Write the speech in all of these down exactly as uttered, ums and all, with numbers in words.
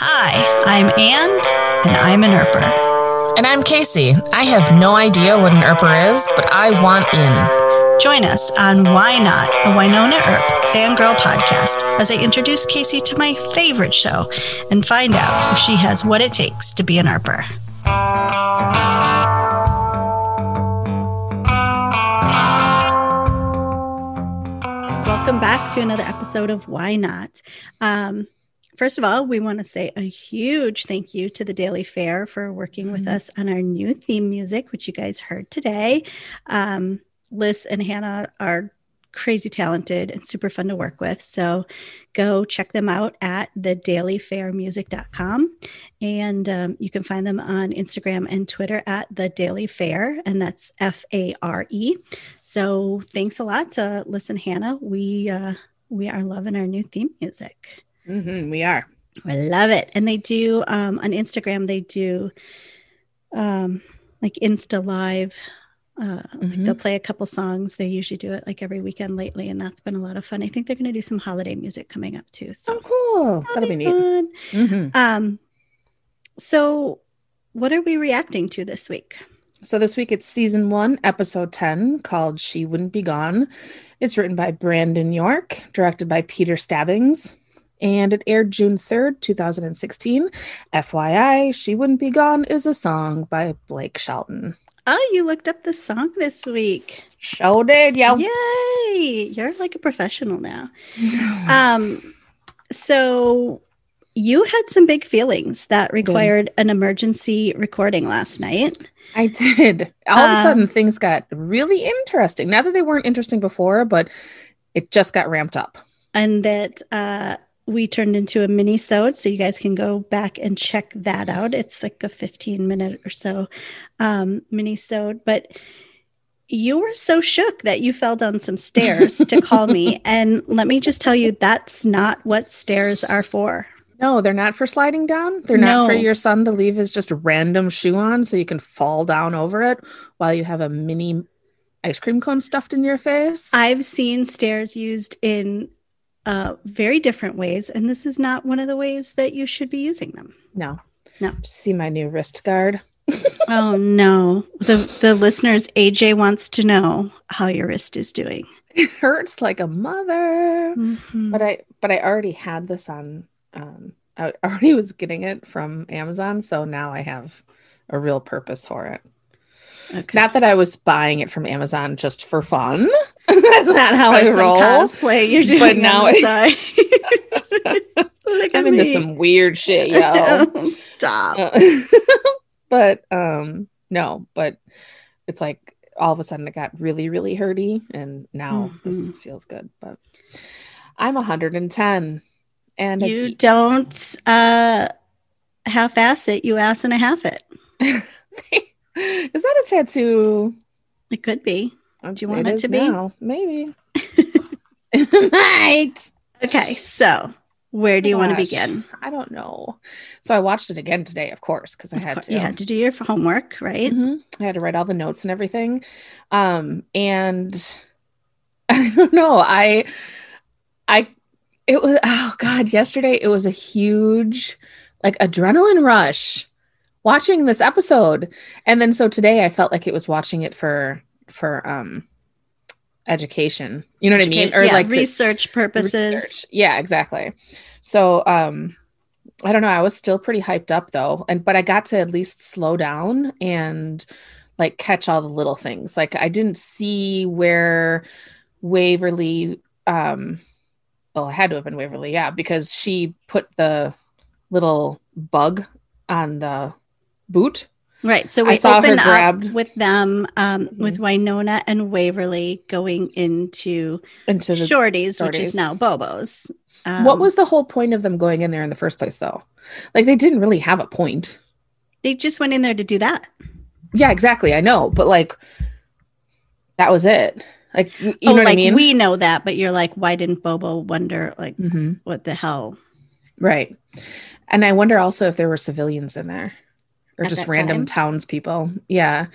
Hi, I'm Anne, and I'm an Earper. And I'm Casey. I have no idea what an Earper is, but I want in. Join us on Why Not, a Wynonna Earp fangirl podcast, as I introduce Casey to my favorite show and find out if she has what it takes to be an Earper. Welcome back to another episode of Why Not. Um, First of all, we want to say a huge thank you to The Daily Fare for working with mm-hmm. us on our new theme music, which you guys heard today. Um, Liz and Hannah are crazy talented and super fun to work with. So go check them out at the daily fare music dot com. And um, you can find them on Instagram and Twitter at The Daily Fare, and that's F A R E. So thanks a lot to Liz and Hannah. We, uh, we are loving our new theme music. Mm-hmm, we are. I love it. And they do um, on Instagram, they do um, like Insta Live. Uh, mm-hmm. Like they'll play a couple songs. They usually do it like every weekend lately. And that's been a lot of fun. I think they're going to do some holiday music coming up too. So oh, cool. That'll, That'll be, be neat. Mm-hmm. Um, so what are we reacting to this week? So this week it's season one, episode ten, called She Wouldn't Be Gone. It's written by Brandon York, directed by Peter Stebbings. And it aired June third, two thousand sixteen. F Y I, She Wouldn't Be Gone is a song by Blake Shelton. Oh, you looked up the song this week. Sure did, yo. Yay! You're like a professional now. um, So you had some big feelings that required an emergency recording last night. I did. All um, of a sudden, things got really interesting. Not that they weren't interesting before, but it just got ramped up. And that... Uh, We turned into a mini-sode, so you guys can go back and check that out. It's like a fifteen minute or so um, mini-sode. But you were so shook that you fell down some stairs to call me. And let me just tell you, that's not what stairs are for. No, they're not for sliding down. They're no. not for your son to leave his just random shoe on so you can fall down over it while you have a mini ice cream cone stuffed in your face. I've seen stairs used in... Uh, very different ways, and this is not one of the ways that you should be using them. No, no. See my new wrist guard. Oh no! The the listeners, A J wants to know how your wrist is doing. It hurts like a mother. Mm-hmm. But I but I already had this on. Um, I already was getting it from Amazon, so now I have a real purpose for it. Okay. Not that I was buying it from Amazon just for fun. That's not how I roll. Cosplay you're doing, but now I- I'm into me. Some weird shit, yo. Oh, stop. Uh, but um, no, but it's like all of a sudden it got really, really hurty, and now mm-hmm. this feels good. But I'm one hundred ten, and you I- don't uh, half-ass it. You ass and a half it. Is that a tattoo? It could be. Do you want it, it to be? Now. Maybe. Right. Okay. So where do you oh want gosh. to begin? I don't know. So I watched it again today, of course, because I had to. You had to do your homework, right? Mm-hmm. I had to write all the notes and everything. Um, and I don't know. I, I, it was, oh God, yesterday it was a huge, like adrenaline rush. Watching this episode, and then so today I felt like it was watching it for for um education, you know what Educate, I mean, or yeah, like research to, purposes. Research. Yeah, exactly. So um, I don't know. I was still pretty hyped up though, and but I got to at least slow down and like catch all the little things. Like I didn't see where Waverly. Um, well, it had to have been Waverly, yeah, because she put the little bug on the boot. Right. So we I saw open her grabbed up with them, um, mm-hmm. with Wynonna and Waverly going into, into the Shorty's, Shorty's, which is now Bobo's. Um, what was the whole point of them going in there in the first place, though? Like, they didn't really have a point. They just went in there to do that. Yeah, exactly. I know. But, like, that was it. Like, you oh, know like, what I mean? We know that, but you're like, why didn't Bobo wonder, like, mm-hmm. what the hell? Right. And I wonder also if there were civilians in there or at just random time. Townspeople. Yeah.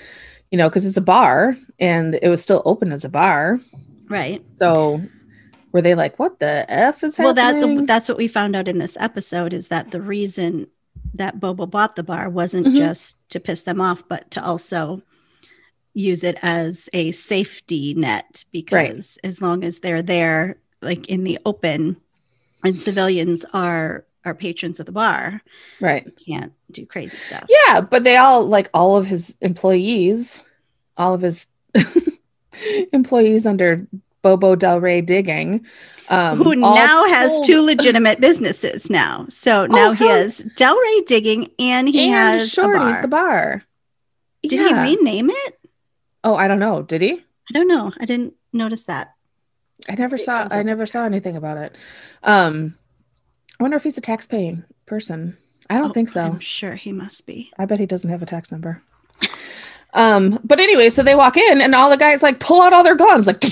You know, because it's a bar and it was still open as a bar. Right. So Were they like, what the F is well, happening? Well, that, that's what we found out in this episode, is that the reason that Bobo bought the bar wasn't mm-hmm. just to piss them off, but to also use it as a safety net, because right. as long as they're there, like in the open, and civilians are are patrons of the bar, right? You can't do crazy stuff. Yeah, but they all, like all of his employees, all of his employees under Bobo Del Rey Digging, um, who now has told- two legitimate businesses now. So now oh, he has Del Rey Digging, and he and has Shorty's a bar. the bar. Did yeah. he rename it? Oh, I don't know. Did he? I don't know. I didn't notice that. I never saw. I never saw anything about it. Um, I wonder if he's a tax-paying person. I don't oh, think so. I'm sure he must be. I bet he doesn't have a tax number. Um, but anyway, so they walk in, and all the guys like pull out all their guns, like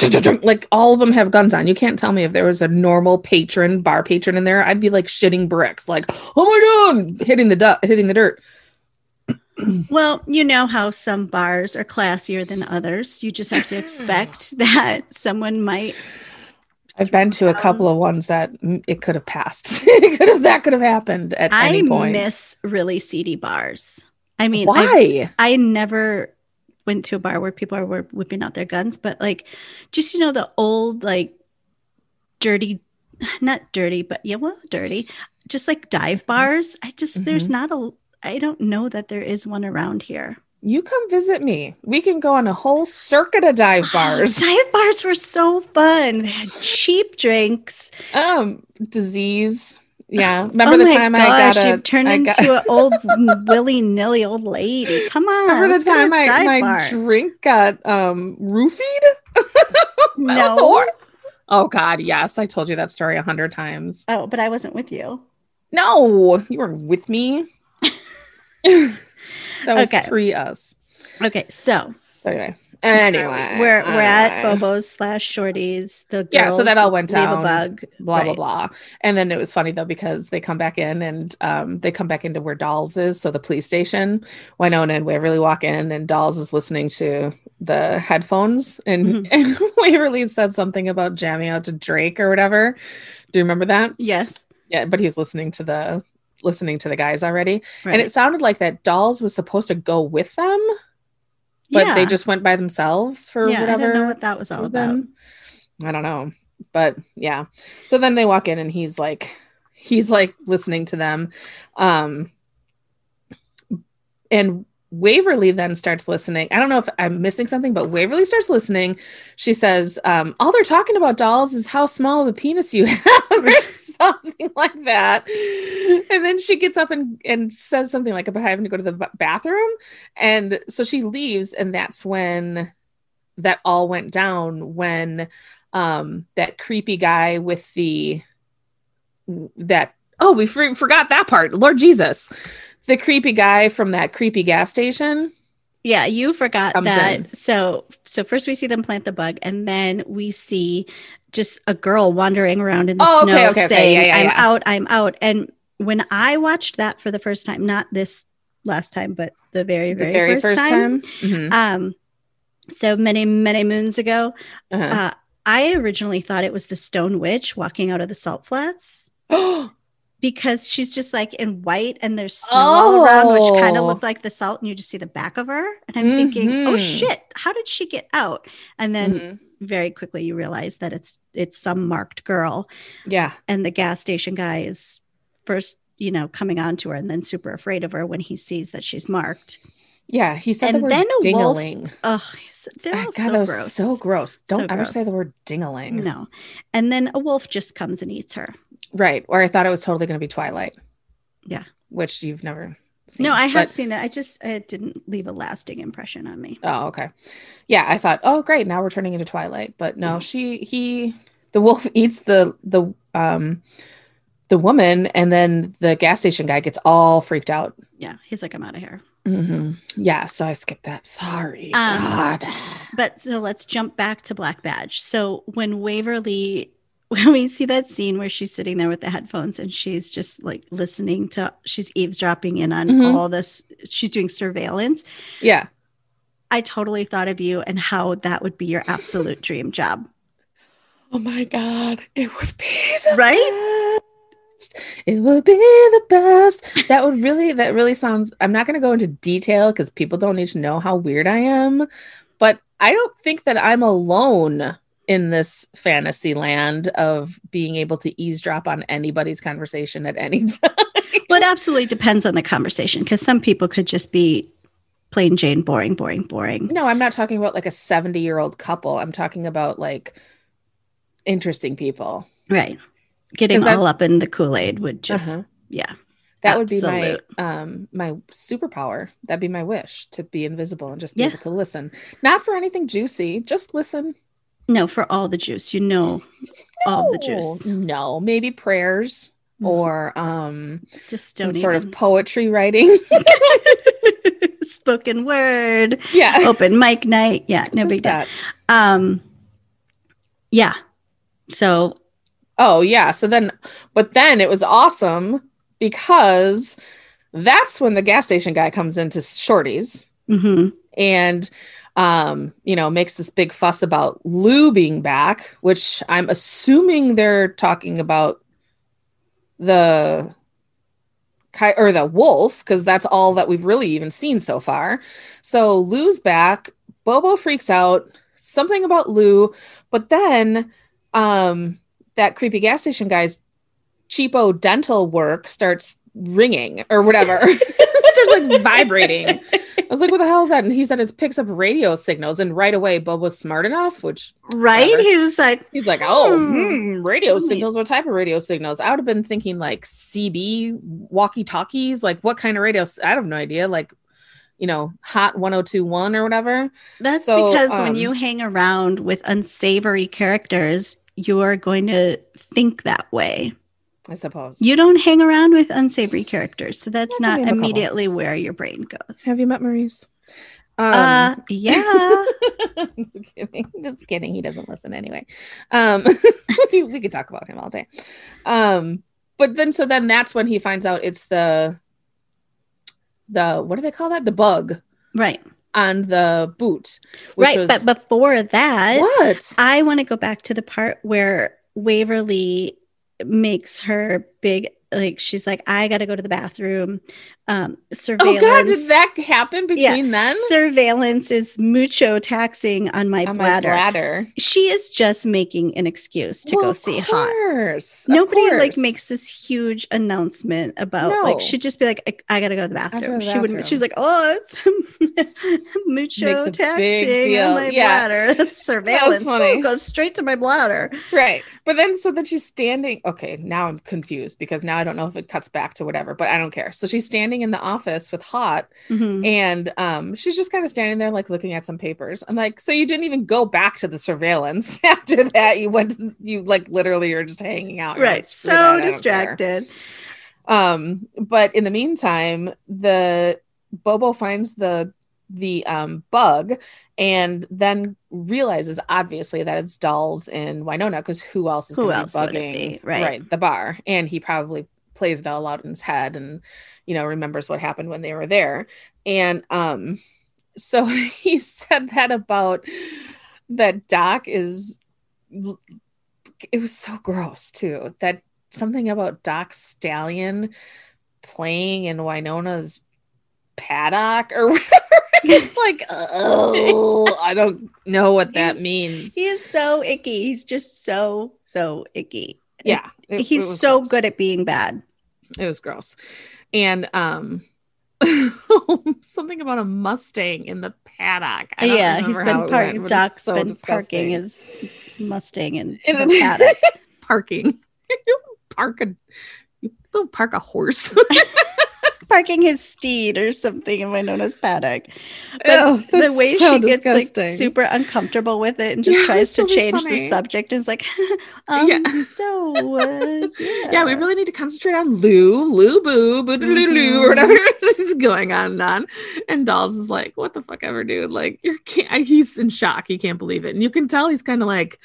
like all of them have guns on. You can't tell me if there was a normal patron, bar patron in there, I'd be like shitting bricks, like oh my god, hitting the du- hitting the dirt. Well, you know how some bars are classier than others. You just have to expect that someone might. I've been to a couple of ones that it could have passed. It could have, that could have happened at I any point. I miss really seedy bars. I mean, why? I, I never went to a bar where people were whipping out their guns, but like, just, you know, the old, like dirty, not dirty, but yeah, well, dirty, just like dive bars. I just, mm-hmm. there's not a, I don't know that there is one around here. You come visit me. We can go on a whole circuit of dive bars. Dive bars were so fun. They had cheap drinks. Um, disease. Yeah. Remember oh the time gosh, I got a... you've turned I got... into an old willy-nilly old lady. Come on. Remember the time I, my bar. drink got um, roofied? No. Oh, God. Yes. I told you that story a hundred times. Oh, but I wasn't with you. No. You were with me. That was okay. Pre us. Okay, so so anyway, anyway, we're we're uh, at Bobo's slash Shorty's. The girls yeah, so that all went down. A bug, blah right. blah blah. And then it was funny though, because they come back in and um they come back into where Dolls is, so the police station. Wynonna and Waverly walk in, and Dolls is listening to the headphones, and, mm-hmm. and Waverly said something about jamming out to Drake or whatever. Do you remember that? Yes. Yeah, but he was listening to the. listening to the guys already right. and it sounded like that Dolls was supposed to go with them, but yeah. they just went by themselves for yeah, whatever. I don't know what that was all about. I don't know, but yeah, so then they walk in and he's like he's like listening to them, um and Waverly then starts listening. I don't know if I'm missing something, but Waverly starts listening. She says, um, all they're talking about, Dolls, is how small of a penis you have or something like that. And then she gets up and, and says something like about having to go to the bathroom. And so she leaves. And that's when that all went down, when um, that creepy guy with the, that, oh, we for- forgot that part. Lord Jesus. The creepy guy from that creepy gas station. Yeah, you forgot that. In. So so first we see them plant the bug, and then we see just a girl wandering around in the oh, snow okay, okay, saying, okay. Yeah, yeah, I'm yeah. out, I'm out. And when I watched that for the first time, not this last time, but the very, very, the very first, first time. time? Mm-hmm. Um, so many, many moons ago, uh-huh. uh, I originally thought it was the Stone Witch walking out of the salt flats. Oh, because she's just like in white and there's snow oh. all around, which kind of looked like the salt, and you just see the back of her. And I'm mm-hmm. thinking, oh shit, how did she get out? And then mm-hmm. very quickly you realize that it's it's some marked girl. Yeah. And the gas station guy is first, you know, coming onto her and then super afraid of her when he sees that she's marked. Yeah. He said and the word then a ding-a-ling. Wolf, oh, they're all God, so that gross. So gross. Don't so ever gross. say the word ding-a-ling. No. And then a wolf just comes and eats her. Right. Or I thought it was totally going to be Twilight. Yeah. Which you've never seen. No, I have but... seen it. I just, it didn't leave a lasting impression on me. Oh, okay. Yeah. I thought, oh, great. Now we're turning into Twilight. But no, mm-hmm. she, he, the wolf eats the, the, um, the woman. And then the gas station guy gets all freaked out. Yeah. He's like, I'm out of here. Mm-hmm. Yeah. So I skipped that. Sorry. Um, God. But so let's jump back to Black Badge. So when Waverly, when we see that scene where she's sitting there with the headphones and she's just like listening to, she's eavesdropping in on mm-hmm. all this, she's doing surveillance. Yeah. I totally thought of you and how that would be your absolute dream job. Oh my God, it would be the right? best. It would be the best. That would really, that really sounds, I'm not going to go into detail because people don't need to know how weird I am, but I don't think that I'm alone in this fantasy land of being able to eavesdrop on anybody's conversation at any time. Well, it absolutely depends on the conversation because some people could just be plain Jane, boring, boring, boring. No, I'm not talking about like a seventy-year-old couple. I'm talking about like interesting people. Right. Getting all up in the Kool-Aid would just, uh-huh. yeah. That absolute. Would be my um, my superpower. That'd be my wish, to be invisible and just be yeah. able to listen. Not for anything juicy, just listen. No, for all the juice, you know, no, all the juice. No, maybe prayers mm. or um, just some even. sort of poetry writing. Spoken word. Yeah. Open mic night. Yeah. No big deal. Um, yeah. So. Oh, yeah. So then, but then it was awesome because that's when the gas station guy comes into Shorty's mm-hmm. and um you know makes this big fuss about Lou being back, which I'm assuming they're talking about the ki- or the wolf, because that's all that we've really even seen so far. So Lou's back. Bobo freaks out, something about Lou, but then um that creepy gas station guy's cheapo dental work starts ringing or whatever. It starts like vibrating. I was like, what the hell is that? And he said it picks up radio signals. And right away, Bob was smart enough, which... Right? Whatever. He was like... He's like, oh, hmm, hmm, radio signals. What type of radio signals? I would have been thinking like C B, walkie-talkies. Like what kind of radio? I have no idea. Like, you know, Hot one oh two point one or whatever. That's so, because um, when you hang around with unsavory characters, you are going to think that way. I suppose. You don't hang around with unsavory characters, so that's yeah, not immediately couple. Where your brain goes. Have you met Maurice? Um, uh, yeah. Just kidding. Just kidding. He doesn't listen anyway. Um, we could talk about him all day. Um, but then, so then that's when he finds out it's the, the what do they call that? The bug. Right. On the boot. Which right, was, but before that, what? I want to go back to the part where Waverly makes her big, like she's like, I gotta go to the bathroom. Um surveillance. Oh God, did that happen between yeah. them? Surveillance is mucho taxing on my on bladder. My bladder. She is just making an excuse to well, go see course. Hot. Nobody like makes this huge announcement about no. like she'd just be like, I, I gotta go to the bathroom. Go to the bathroom. She wouldn't she's like, oh, it's mucho taxing on my yeah. bladder. That's surveillance. That oh, it goes straight to my bladder. Right. But then so then she's standing. Okay, now I'm confused because now I don't know if it cuts back to whatever, but I don't care. So she's standing in the office with Hot mm-hmm. and um, she's just kind of standing there like looking at some papers. I'm like, so you didn't even go back to the surveillance after that. You went to, you like literally are just hanging out. Right. Like, so that, distracted. Um, but in the meantime, the Bobo finds the the um, bug and then realizes obviously that it's dolls in Wynonna because who else is who else be bugging would it be? Right. right the bar, and he probably plays it all out in his head and you know remembers what happened when they were there. And um so he said that about that Doc is it was so gross too, that something about Doc Stallion playing in Wynonna's paddock or whatever. It's like, oh, I don't know what that he's, means. He is so icky. He's just so, so icky. Yeah. It, he's it so gross. Good at being bad. It was gross. And um, something about a Mustang in the paddock. I don't yeah. He's been parking. Doc's so been disgusting. Parking his Mustang in the paddock. Parking. You park a, you don't park a horse. Parking his steed or something in Wynonna's paddock. But oh, the way so she gets disgusting. Like super uncomfortable with it and just yeah, tries to change funny. The subject is like, um, yeah. so uh, yeah. yeah, we really need to concentrate on Lou, Lou boo, boo doo doo doo, or whatever is going on and on. And Dolls is like, what the fuck ever, dude? Like, you're can't, he's in shock. He can't believe it. And you can tell he's kind of like,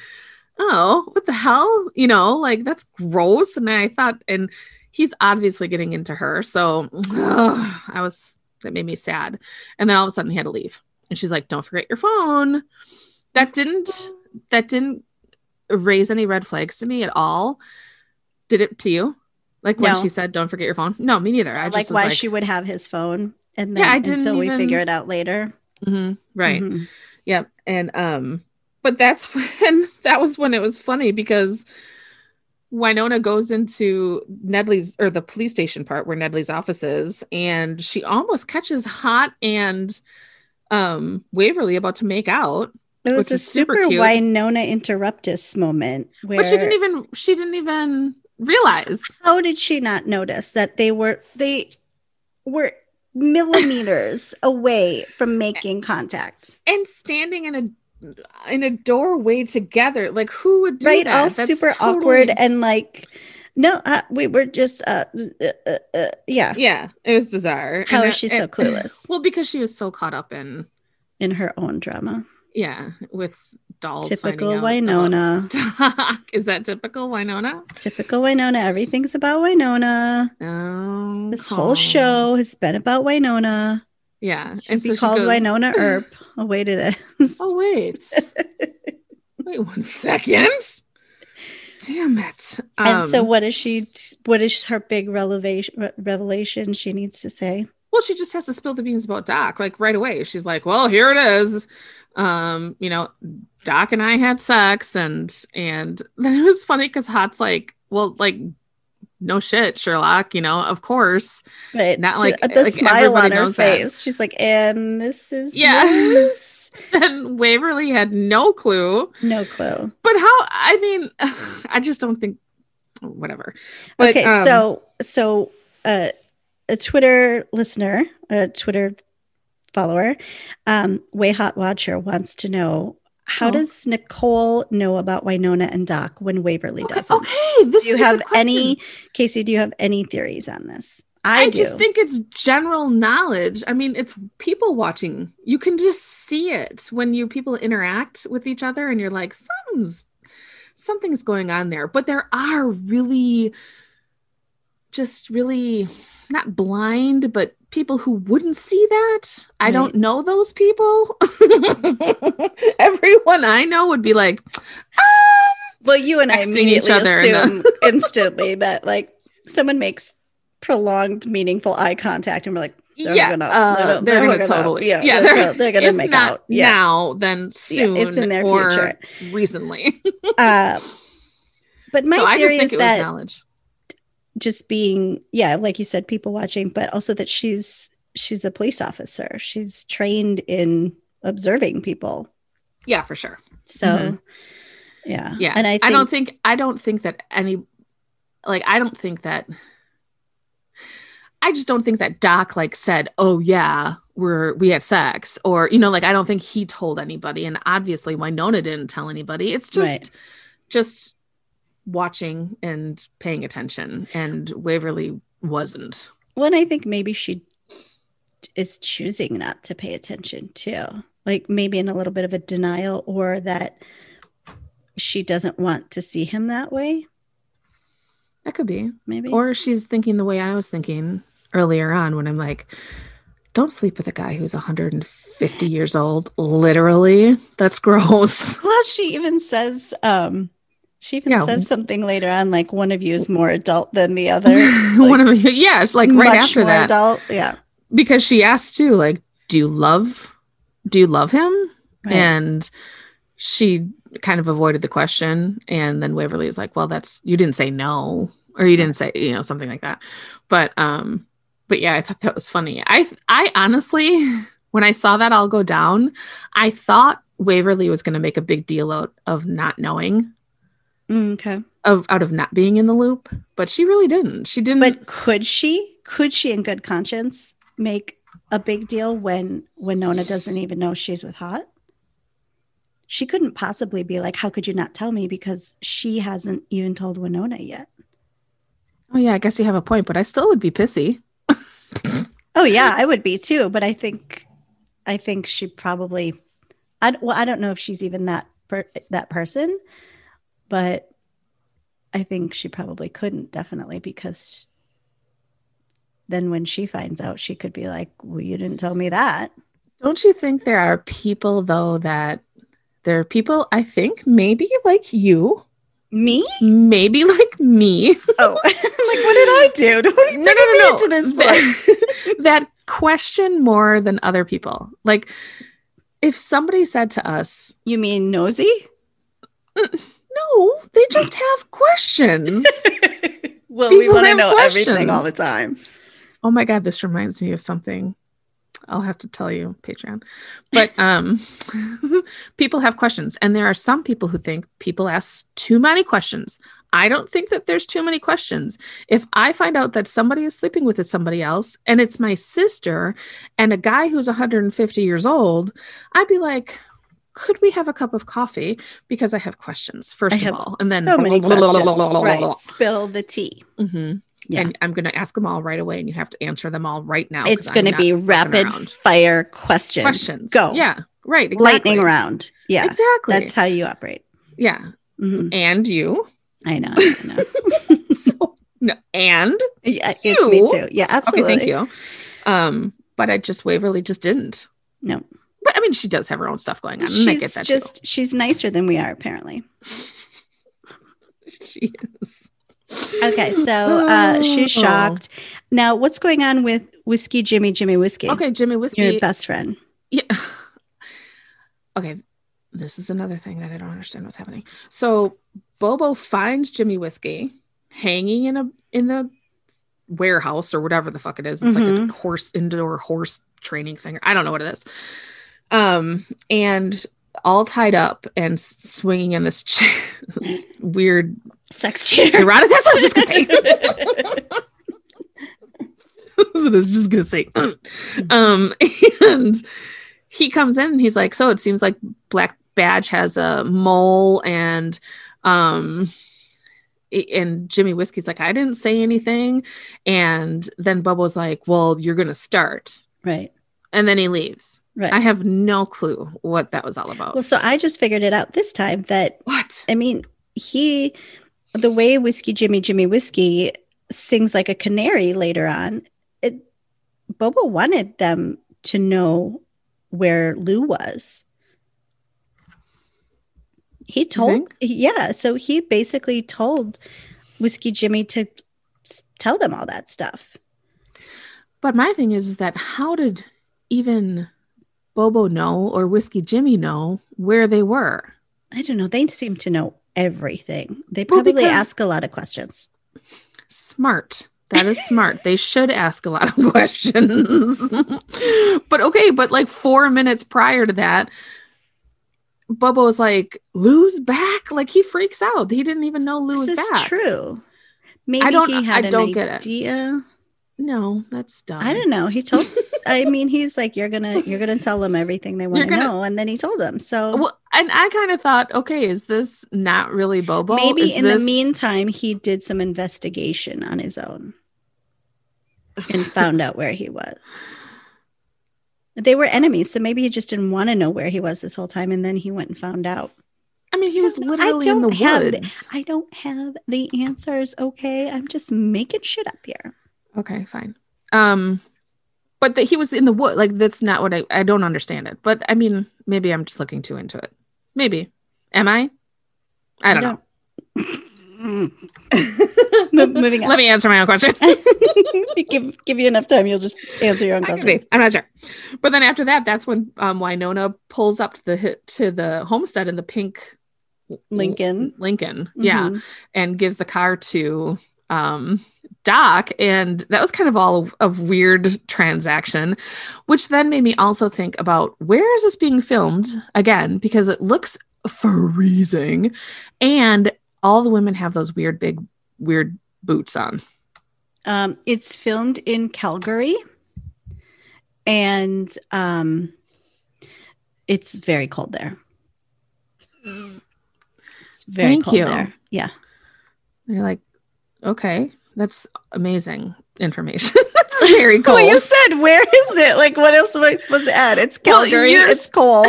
oh, what the hell? You know, like that's gross. And I thought, and he's obviously getting into her. So ugh, I was, that made me sad. And then all of a sudden he had to leave. And she's like, don't forget your phone. That didn't, that didn't raise any red flags to me at all. Did it to you? Like when no. she said, don't forget your phone. No, me neither. I just like was why like, she would have his phone. And then yeah, I didn't until even... we figure it out later. Mm-hmm. Right. Mm-hmm. Yep. And, um, but that's when, that was when it was funny because Wynonna goes into Nedley's or the police station part where Nedley's office is, and she almost catches Hot and um, Waverly about to make out. It was a super, super Wynonna interruptus moment. Where... But she didn't even, she didn't even realize. How did she not notice that they were, they were millimeters away from making contact and standing in a in a doorway together? Like who would do right, that? All That's super totally... awkward and like no uh, we were just uh, uh, uh yeah yeah it was bizarre. How and is that, she so and, clueless? Well, because she was so caught up in in her own drama. Yeah, with dolls. Typical Wynonna. Is that typical Wynonna? Typical Wynonna. Everything's about Wynonna. Oh, this whole show has been about Wynonna. Yeah, and so she called Wynonna Earp. Oh wait, it is. Oh wait, wait one second. Damn it! Um, and so, what is she? What is her big revelation? Revelation she needs to say. Well, she just has to spill the beans about Doc like right away. She's like, "Well, here it is." Um, you know, Doc and I had sex, and and then it was funny because Hot's like, well, like, no shit, Sherlock, you know, of course. Right. Not like she, the like smile on her face. That. She's like, and this is yeah. This. And Waverly had no clue. No clue. But how I mean, I just don't think whatever. But, okay, um, so so uh, a Twitter listener, a Twitter follower, um, Way Hot Watcher wants to know, how oh. does Nicole know about Wynonna and Doc when Waverly okay, doesn't? Okay, this do you is have any Casey? Do you have any theories on this? I, I do. Just think it's general knowledge. I mean, it's people watching. You can just see it when you people interact with each other, and you're like, something's something's going on there. But there are really, just really not blind, but people who wouldn't see that. I right. don't know those people. Everyone I know would be like, ah! Well, you and I immediately assume the- instantly that like someone makes prolonged, meaningful eye contact, and we're like, they're yeah, gonna, uh, they're, they're gonna, gonna totally, yeah, yeah, they're, they're, they're gonna make out yeah. now, then soon, yeah, it's in their or future, recently. uh, but my so theory I just think is it was that knowledge. Just being, yeah, like you said, people watching, but also that she's she's a police officer. She's trained in observing people. Yeah, for sure. So, mm-hmm. yeah, yeah. And I, think, I don't think I don't think that any, like, I don't think that. I just don't think that Doc like said, "Oh yeah, we're we had sex," or you know, like I don't think he told anybody, and obviously Wynonna didn't tell anybody. It's just, right. just. watching and paying attention, and Waverly wasn't. Well, and I think maybe she is choosing not to pay attention too, like maybe in a little bit of a denial, or that she doesn't want to see him that way. That could be, maybe. Or she's thinking the way I was thinking earlier on when I'm like, don't sleep with a guy who's one hundred fifty years old, literally. That's gross. Well, she even says um She even yeah. says something later on, like one of you is more adult than the other. Like, one of you, yeah, it's like right after that, adult, yeah. Because she asked too, like, do you love, do you love him? Right. And she kind of avoided the question, and then Waverly was like, well, that's you didn't say no, or you didn't say, you know, something like that. But, um, but yeah, I thought that was funny. I, I honestly, when I saw that all go down, I thought Waverly was going to make a big deal out of not knowing. Okay. Of out of not being in the loop, but she really didn't. She didn't. But could she? Could she, in good conscience, make a big deal when Wynonna doesn't even know she's with Hot? She couldn't possibly be like, "How could you not tell me?" Because she hasn't even told Wynonna yet. Oh yeah, I guess you have a point, but I still would be pissy. Oh yeah, I would be too. But I think, I think she probably. I well, I don't know if she's even that per, that person. But I think she probably couldn't, definitely, because then when she finds out, she could be like, well, you didn't tell me that. Don't you think there are people, though, that There are people, I think, maybe like you. Me? Maybe like me. Oh, like what did I do? Don't no, no, no, no. To this point. That question more than other people. Like if somebody said to us, you mean nosy? No, they just have questions. Well, people we want to know questions. Everything all the time. Oh my God, this reminds me of something. I'll have to tell you, Patreon. But um, people have questions. And there are some people who think people ask too many questions. I don't think that there's too many questions. If I find out that somebody is sleeping with somebody else and it's my sister and a guy who's one hundred fifty years old, I'd be like, could we have a cup of coffee? Because I have questions, first I of all. And then so many blah, blah, blah, blah, blah, blah, right. blah. Spill the tea. Mm-hmm. Yeah. And I'm going to ask them all right away, and you have to answer them all right now. It's going to be rapid fire questions. Questions. Go. Yeah. Right. Exactly. Lightning round. Yeah. Exactly. That's how you operate. Yeah. Mm-hmm. And you. I know. I know. so, no, and yeah, you. It's me too. Yeah, absolutely. Okay, thank you. Um, but I just Waverly just didn't. No. But I mean, she does have her own stuff going on. She's and I get that just too. She's nicer than we are, apparently. She is. Okay, so uh, she's shocked. Now, what's going on with Whiskey Jimmy, Jimmy Whiskey? Okay, Jimmy Whiskey. Your best friend. Yeah. Okay, this is another thing that I don't understand what's happening. So Bobo finds Jimmy Whiskey hanging in a in the warehouse or whatever the fuck it is. It's mm-hmm. like a horse indoor horse training thing. I don't know what it is. Um, and all tied up and swinging in this, ch- this weird sex chair. Erotic. That's what I was just gonna say. That's what I was just gonna say. um, and he comes in and he's like, "So it seems like Black Badge has a mole," and um, and Jimmy Whiskey's like, "I didn't say anything," and then Bubba's like, "Well, you're gonna start, right?" And then he leaves. Right. I have no clue what that was all about. Well, so I just figured it out this time that what? I mean, he, the way Whiskey Jimmy Jimmy Whiskey sings like a canary later on, it, Bobo wanted them to know where Lou was. He told, yeah. So he basically told Whiskey Jimmy to tell them all that stuff. But my thing is, is that how did even Bobo know or Whiskey Jimmy know where they were? I don't know. They seem to know everything. They probably well, ask a lot of questions. Smart. That is smart. They should ask a lot of questions. But okay, but like four minutes prior to that, Bobo was like, Lou's back? Like he freaks out. He didn't even know Lou this was back. This is true. Maybe I don't, he had I don't an idea. No, that's dumb. I don't know. He told us. I mean, he's like, you're going to you're going to tell them everything they want to know. And then he told them. So, well, and I kind of thought, OK, is this not really Bobo? Maybe is in this... the meantime, he did some investigation on his own and found out where he was. They were enemies. So maybe he just didn't want to know where he was this whole time. And then he went and found out. I mean, he was literally in the woods. The, I don't have the answers. OK, I'm just making shit up here. Okay, fine. Um, but that he was in the wood. Like, that's not what I, I don't understand it. But I mean, maybe I'm just looking too into it. Maybe. Am I? I don't, I don't. know. Mo- moving on. Let me answer my own question. give, give you enough time. You'll just answer your own question. I'm not sure. But then after that, that's when um, Wynonna pulls up to the, to the homestead in the pink Lincoln. Lincoln. Mm-hmm. Yeah. And gives the car to um Doc, and that was kind of all a weird transaction, which then made me also think about, where is this being filmed again, because it looks freezing and all the women have those weird big weird boots on. Um it's filmed in Calgary, and um it's very cold there. It's very Thank cold you. There. Yeah. You're like, okay, that's amazing information. That's very cold. Well, you said, where is it? Like, what else am I supposed to add? It's Calgary. Well, it's cold.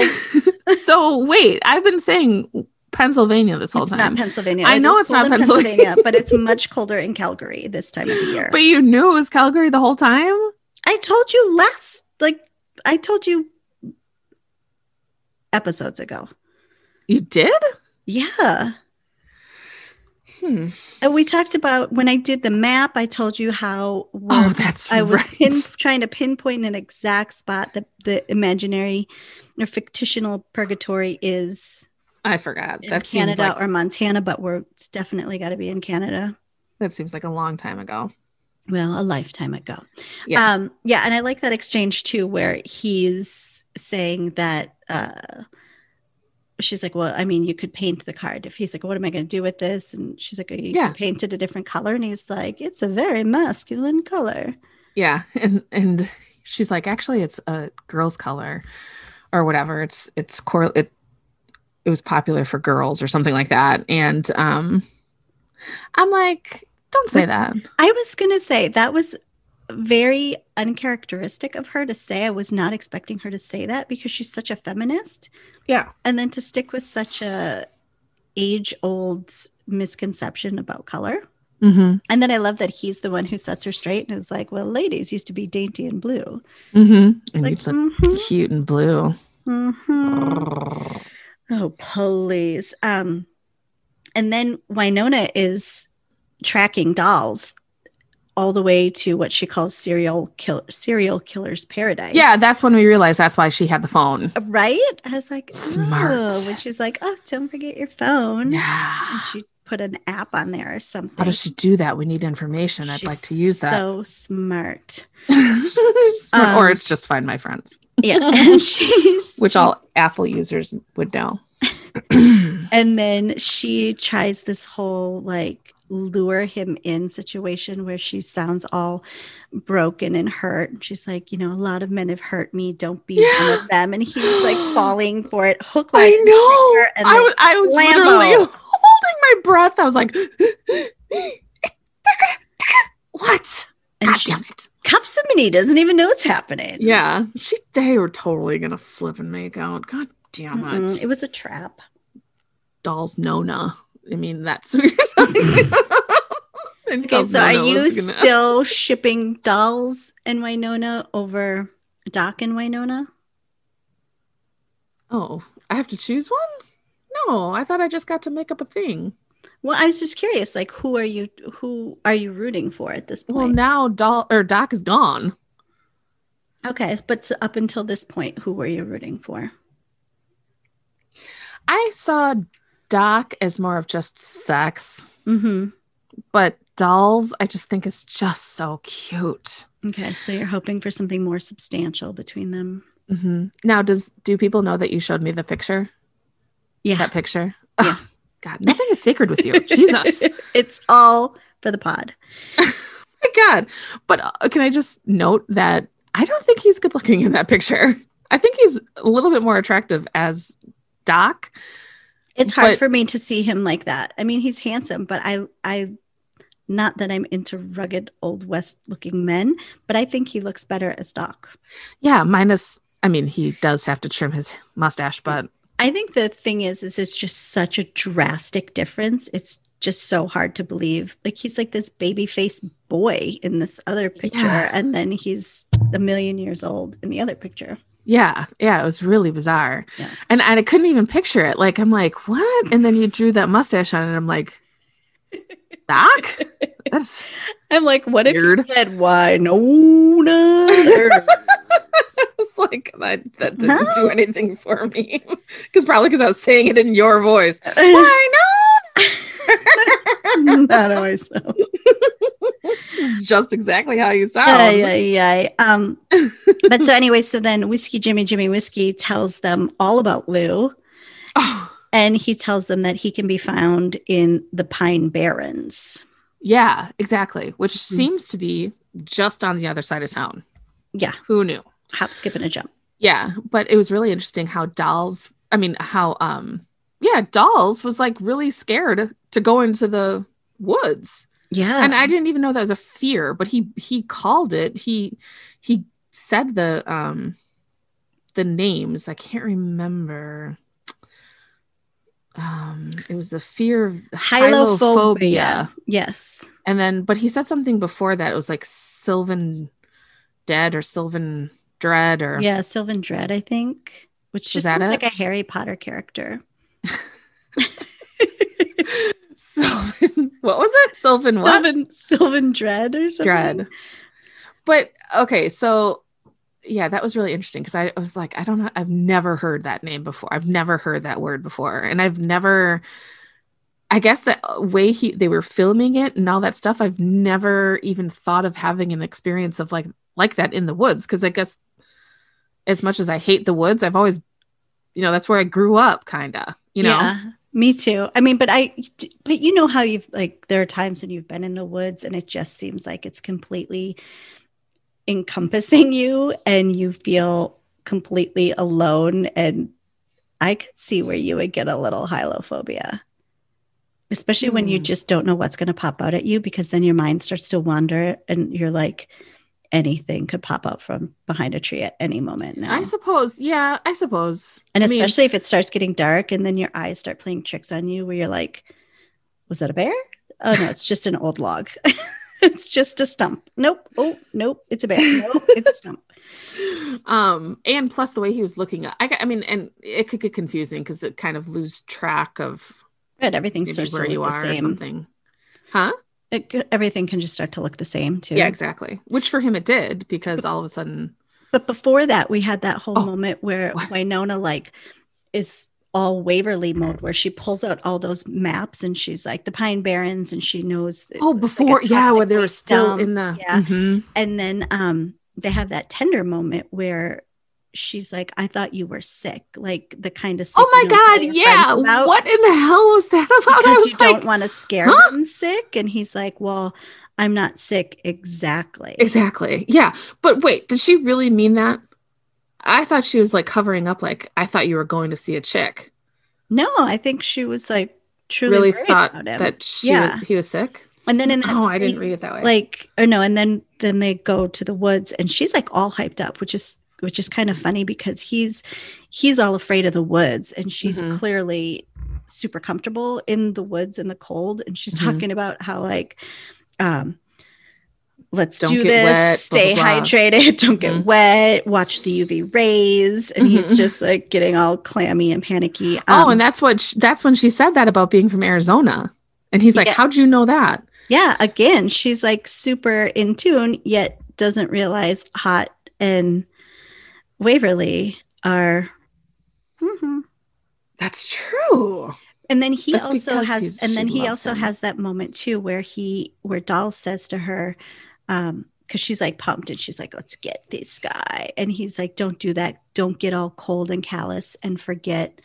So wait, I've been saying Pennsylvania this whole it's time. It's not Pennsylvania. I know it's, it's not Pennsylvania. Pennsylvania, but it's much colder in Calgary this time of the year. But you knew it was Calgary the whole time? I told you last, like, I told you episodes ago. You did? Yeah. Hmm. And we talked about when I did the map, I told you how oh, that's I was right. pin, trying to pinpoint an exact spot that the imaginary or fictional purgatory is. I forgot. In that Canada like, or Montana, but we're it's definitely got to be in Canada. That seems like a long time ago. Well, a lifetime ago. Yeah. Um, yeah. And I like that exchange too, where he's saying that uh, she's like, well, I mean, you could paint the card. If he's like, what am I going to do with this? And she's like, you yeah. can paint it a different color. And he's like, it's a very masculine color. Yeah. And, and she's like, actually, it's a girl's color or whatever. It's, it's cor- it, it was popular for girls or something like that. And um, I'm like, don't say that. I was going to say that was very uncharacteristic of her to say. I was not expecting her to say that because she's such a feminist. Yeah. And then to stick with such a age-old misconception about color. Mm-hmm. And then I love that he's the one who sets her straight and is like, well, ladies used to be dainty and blue. Mm-hmm. And like, you look mm-hmm. cute and blue. Mm-hmm. Oh, please. Um, and then Wynonna is tracking dolls all the way to what she calls serial kill- serial killer's paradise. Yeah, that's when we realized that's why she had the phone. Right? I was like, smart. Oh. When she's like, oh, don't forget your phone. Yeah. And she put an app on there or something. How does she do that? We need information. She's I'd like to use that. So smart. smart. Um, or it's just find my friends. Yeah. And she's which all Apple users would know. And then she tries this whole like lure him in situation where she sounds all broken and hurt. And she's like, you know, a lot of men have hurt me. Don't be yeah. one of them. And he's like falling for it. Hook, line, I know. And I was, I was literally holding my breath. I was like, what? And God damn it. Cups him and he doesn't even know it's happening. Yeah. She, they were totally going to flip and make out. God damn it. Mm-mm, it was a trap. Dolls Nona. I mean, that's what you're talking about. Okay, so are you gonna... still shipping dolls and Wynonna over Doc and Wynonna? Oh, I have to choose one? No, I thought I just got to make up a thing. Well, I was just curious, like, who are you who are you rooting for at this point? Well, now doll or Doc is gone. Okay, but up until this point, who were you rooting for? I saw Doc is more of just sex, mm-hmm. but dolls, I just think is just so cute. Okay, so you're hoping for something more substantial between them. Mm-hmm. Now, does do people know that you showed me the picture? Yeah, that picture. Yeah. Oh, God, nothing is sacred with you, Jesus. It's all for the pod. My God, but uh, can I just note that I don't think he's good looking in that picture. I think he's a little bit more attractive as Doc. It's hard but, for me to see him like that. I mean, he's handsome, but I, I, not that I'm into rugged old West looking men, but I think he looks better as Doc. Yeah. Minus, I mean, he does have to trim his mustache, but I think the thing is, is it's just such a drastic difference. It's just so hard to believe. Like he's like this baby faced boy in this other picture. Yeah. And then he's a million years old in the other picture. Yeah. Yeah. It was really bizarre. Yeah. And, and I couldn't even picture it. Like, I'm like, what? And then you drew that mustache on it. And I'm like, Doc? That's I'm like, what weird. If you said, why no? no. I was like, that, that didn't huh? do anything for me. Because probably because I was saying it in your voice. Why not? Not always so. Just exactly how you sound. Yeah, yeah, yeah. Um, but so anyway, so then Whiskey Jimmy Jimmy Whiskey tells them all about Lou. Oh. And he tells them that he can be found in the Pine Barrens. Yeah, exactly. Which mm-hmm. seems to be just on the other side of town. Yeah. Who knew? Hop, skip, and a jump. Yeah. But it was really interesting how dolls, I mean, how, um, yeah, dolls was like really scared to go into the woods. Yeah. And I didn't even know that was a fear, but he he called it. He he said the um the names. I can't remember. Um it was the fear of hylophobia. hylophobia. Yes. And then but he said something before that. It was like sylvan dead or sylvan dread or Yeah, sylvan dread, I think, which just sounds like a Harry Potter character. Sylvan, what was it? Sylvan Sylvan, what? Sylvan Dread or something. Dread. But okay, so yeah, that was really interesting because I, I was like, I don't know, I've never heard that name before. I've never heard that word before, and I've never. I guess the way he they were filming it and all that stuff, I've never even thought of having an experience of like like that in the woods, because I guess as much as I hate the woods, I've always, you know, that's where I grew up, kind of, you know. Yeah, me too. I mean, but I, but you know how you've like there are times when you've been in the woods and it just seems like it's completely encompassing you and you feel completely alone, and I could see where you would get a little hylophobia. Especially when you just don't know what's going to pop out at you, because then your mind starts to wander and you're like, anything could pop out from behind a tree at any moment now. I suppose. Yeah, I suppose. And I especially mean, if it starts getting dark and then your eyes start playing tricks on you where you're like, was that a bear? Oh, no, it's just an old log. It's just a stump. Nope. Oh, nope. It's a bear. Nope. It's a stump. Um, and plus the way he was looking, I, I mean, and it could get confusing because it kind of loses track of... But everything Maybe starts where to look you are the same. Or something. Huh? It, everything can just start to look the same too. Yeah, exactly. Which for him it did, because all of a sudden. But before that, we had that whole oh, moment where what? Wynonna like is all Waverly mode, where she pulls out all those maps and she's like the Pine Barrens, and she knows. Oh, before, like yeah, where they were still in the. Yeah, mm-hmm. And then um, they have that tender moment where. She's like, I thought you were sick, like the kind of sick. Oh my god, yeah. What in the hell was that about? Because I was you like, don't want to scare huh? him sick, and he's like, well, I'm not sick exactly. Exactly, yeah. But wait, did she really mean that? I thought she was like covering up, like I thought you were going to see a chick. No, I think she was like truly really thought about him. That she yeah. was, he was sick. And then in that oh, scene, I didn't read it that way. Like, oh no, and then then they go to the woods, and she's like all hyped up, which is. Which is kind of funny because he's he's all afraid of the woods, and she's mm-hmm. clearly super comfortable in the woods in the cold. And she's mm-hmm. talking about how like, um, let's don't do this, wet, stay blah, blah, blah. hydrated, don't mm-hmm. get wet, watch the U V rays. And mm-hmm. he's just like getting all clammy and panicky. Um, oh, and that's what sh- that's when she said that about being from Arizona. And he's like, yeah. how'd you know that? Yeah. Again, she's like super in tune, yet doesn't realize hot and Waverly are mm-hmm. that's true. And then he that's also has and then he also him. has that moment too where he where Dahl says to her um because she's like pumped and she's like, let's get this guy, and he's like, don't do that, don't get all cold and callous and forget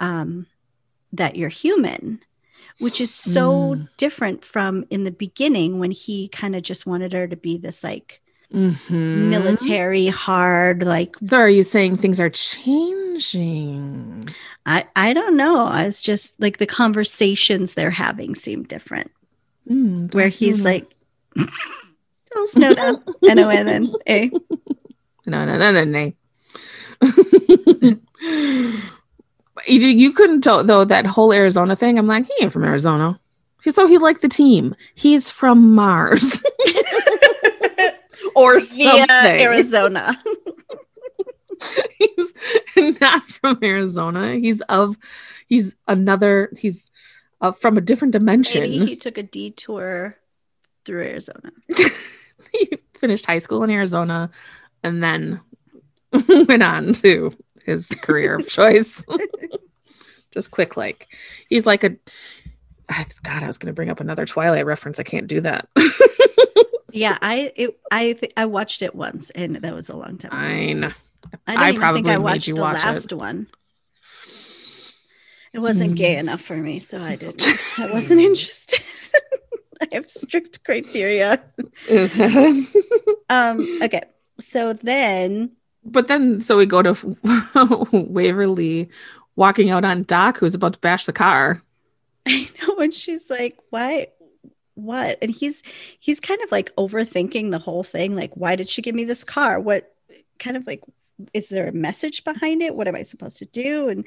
um that you're human, which is so mm. different from in the beginning when he kind of just wanted her to be this like Mm-hmm. military hard like. So are you saying things are changing? I I don't know. It's just like the conversations they're having seem different. Mm, where he's know. like, "I'll snow down." No, no, no, no, no. You you couldn't tell though that whole Arizona thing. I'm like, he ain't from Arizona. So he liked the team. He's from Mars. Or something. Via Arizona. He's not from Arizona. He's of, he's another, he's uh, from a different dimension. Maybe he took a detour through Arizona. He finished high school in Arizona and then went on to his career of choice. Just quick, like, he's like a, God, I was going to bring up another Twilight reference. I can't do that. Yeah, I it, I th- I watched it once, and that was a long time ago. I, I don't probably think I watched the watch last it. one. It wasn't mm. gay enough for me, so I didn't. I wasn't interested. I have strict criteria. um. Okay, so then. But then, so we go to Waverly walking out on Doc, who's about to bash the car. I know, and she's like, why? What? And he's he's kind of like overthinking the whole thing, like, why did she give me this car? What kind of like, is there a message behind it? What am I supposed to do? And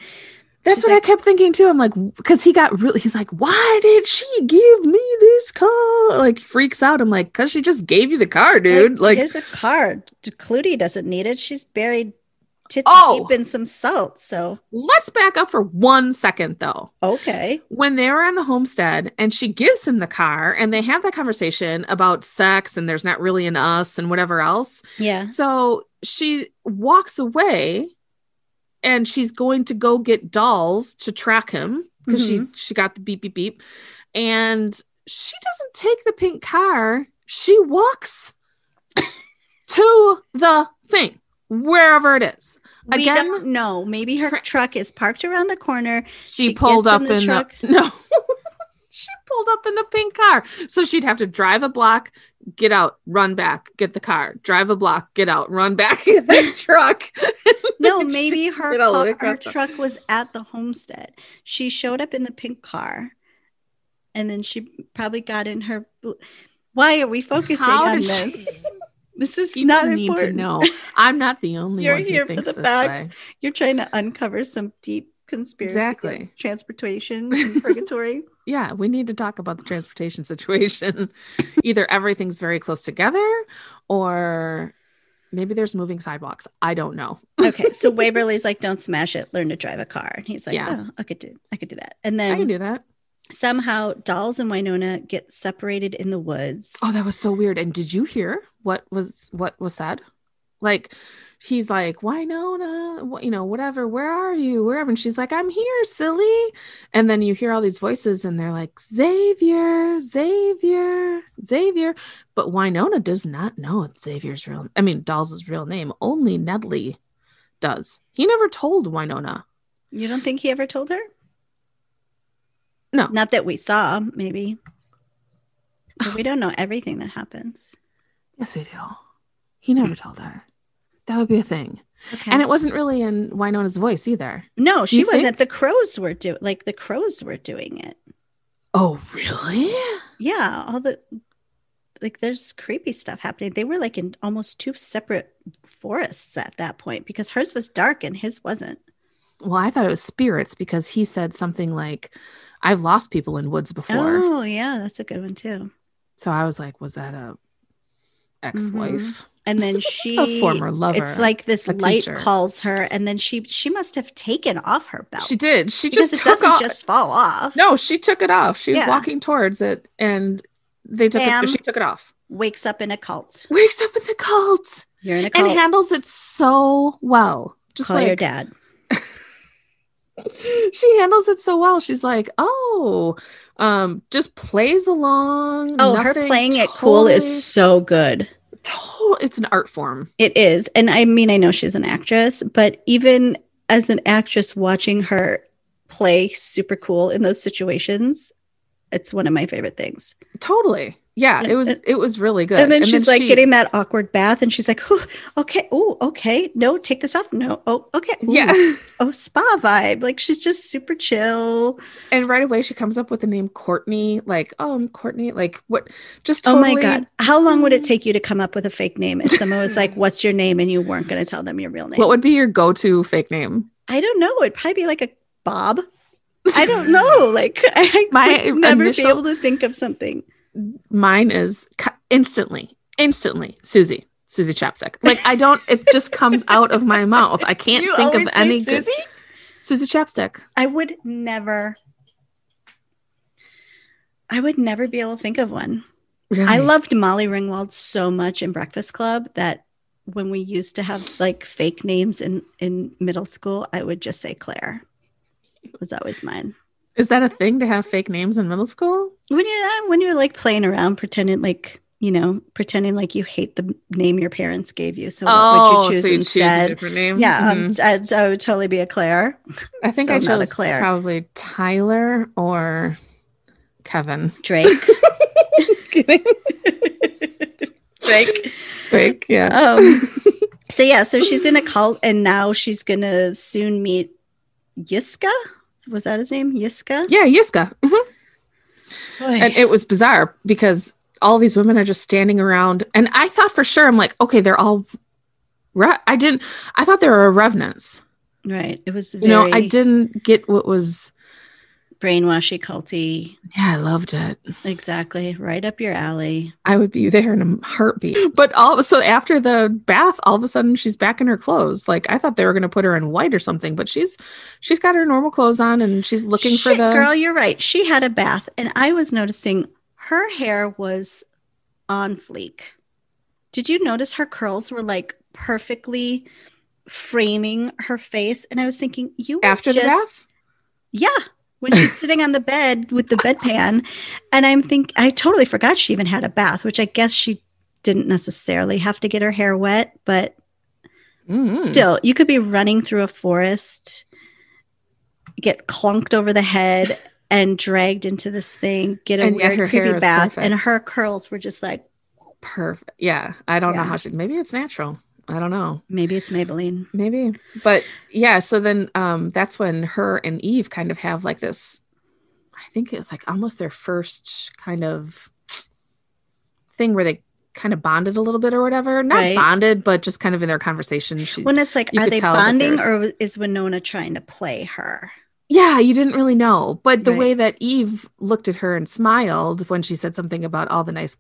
that's what like, I kept thinking too. I'm like, because he got really he's like, why did she give me this car? Like, freaks out. I'm like, because she just gave you the car, dude. Like, like here's a car. Clooney doesn't need it. She's buried tits oh. deep in some salt. So let's back up for one second, though. Okay. When they were on the homestead and she gives him the car and they have that conversation about sex and there's not really an us and whatever else. Yeah. So she walks away and she's going to go get dolls to track him because mm-hmm. she, she got the beep, beep, beep. And she doesn't take the pink car. She walks to the thing, wherever it is. Again, we don't know. Maybe her tra- truck is parked around the corner. She, she pulled up in the, in truck. the no. She pulled up in the pink car. So she'd have to drive a block, get out, run back, get the car, drive a block, get out, run back, get the truck. No, maybe her, car, her truck was at the homestead. She showed up in the pink car, and then she probably got in her. Bl- Why are we focusing How on this? She- This is People not need important. To know. I'm not the only You're one who here thinks for the this facts. Way. You're trying to uncover some deep conspiracy. Exactly. Transportation and purgatory. Yeah, we need to talk about the transportation situation. Either everything's very close together or maybe there's moving sidewalks. I don't know. Okay, so Waverly's like, don't smash it. Learn to drive a car. And he's like, yeah. oh, I could do I could do that. And then I can do that. Somehow Dolls and Wynonna get separated in the woods. Oh, that was so weird. And did you hear what was what was said? Like, he's like, Wynonna, what, you know, whatever, where are you? Wherever. And she's like, I'm here, silly. And then you hear all these voices and they're like, Xavier, Xavier, Xavier. But Wynonna does not know it's Xavier's real I mean, Dolls' real name. Only Nedley does. He never told Wynonna. You don't think he ever told her? No. Not that we saw, maybe. But we don't know everything that happens. Yes, we do. He never told her. That would be a thing. Okay. And it wasn't really in Wynonna's voice either. No, she wasn't. Think? The crows were doing like the crows were doing it. Oh, really? Yeah. All the like there's creepy stuff happening. They were like in almost two separate forests at that point because hers was dark and his wasn't. Well, I thought it was spirits because he said something like I've lost people in woods before. Oh, yeah. That's a good one, too. So I was like, was that a ex-wife? Mm-hmm. And then she... a former lover. It's like this light teacher. Calls her, and then she she must have taken off her belt. She did. She just took it doesn't off. just fall off. No, she took it off. She was yeah. walking towards it, and they took Bam, it, she took it off. Wakes up in a cult. Wakes up in the cult. You're in a cult. And handles it so well. Just Call like, your dad. She handles it so well. She's like, oh, um, just plays along. Oh, her playing totally... it cool is so good. Oh, it's an art form. It is. And I mean, I know she's an actress, but even as an actress watching her play super cool in those situations, it's one of my favorite things. Totally. Yeah, it was it was really good. And then and she's then like she... getting that awkward bath and she's like, oh, okay, oh, okay, no, take this off. No, oh, okay. Ooh, yeah. Oh, spa vibe. Like she's just super chill. And right away she comes up with the name Courtney. Like, oh, I'm Courtney. Like what just totally... Oh my God. How long would it take you to come up with a fake name if someone was like, what's your name? And you weren't gonna tell them your real name. What would be your go-to fake name? I don't know. It'd probably be like a Bob. I don't know. Like I my would never initial... be able to think of something. Mine is instantly, instantly, Susie, Susie Chapsek. Like I don't, it just comes out of my mouth. I can't you think of any Susie? Good. Susie Chapsek. I would never, I would never be able to think of one. Really? I loved Molly Ringwald so much in Breakfast Club that when we used to have like fake names in, in middle school, I would just say Claire. It was always mine. Is that a thing to have fake names in middle school? When you're, when you're like playing around, pretending like, you know, pretending like you hate the name your parents gave you. So oh, what would you choose so you instead? Choose a different name? Yeah, mm-hmm. um, I, I would totally be a Claire. I think so I chose a Claire. Probably Tyler or Kevin. Drake. Just kidding. Drake. Drake, yeah. Um, so yeah, so she's in a cult and now she's going to soon meet Yiska. Was that his name? Yiska? Yeah, Yiska. Mm-hmm. And it was bizarre because all these women are just standing around. And I thought for sure, I'm like, okay, they're all, re- I didn't, I thought they were revenants. Right. It was very... You know, I didn't get what was brainwashy, culty. Yeah, I loved it. Exactly. Right up your alley. I would be there in a heartbeat. But all of a sudden, after the bath, all of a sudden she's back in her clothes. Like, I thought they were going to put her in white or something, but she's she's got her normal clothes on and she's looking Shit, for the... Girl, you're right. She had a bath and I was noticing her hair was on fleek. Did you notice her curls were like perfectly framing her face? And I was thinking, you after just... the bath? Yeah, when she's sitting on the bed with the bedpan, and I'm think I totally forgot she even had a bath, which I guess she didn't necessarily have to get her hair wet, but mm-hmm. still, you could be running through a forest, get clunked over the head and dragged into this thing, get a and weird creepy bath, perfect. And her curls were just like perfect. Yeah, I don't yeah. know how she. Maybe it's natural. I don't know. Maybe it's Maybelline. Maybe. But yeah, so then um, that's when her and Eve kind of have like this, I think it was like almost their first kind of thing where they kind of bonded a little bit or whatever. Not right. bonded, but just kind of in their conversation. She, when it's like, are they bonding or is Wynonna trying to play her? Yeah, you didn't really know. But the right. way that Eve looked at her and smiled when she said something about all the nice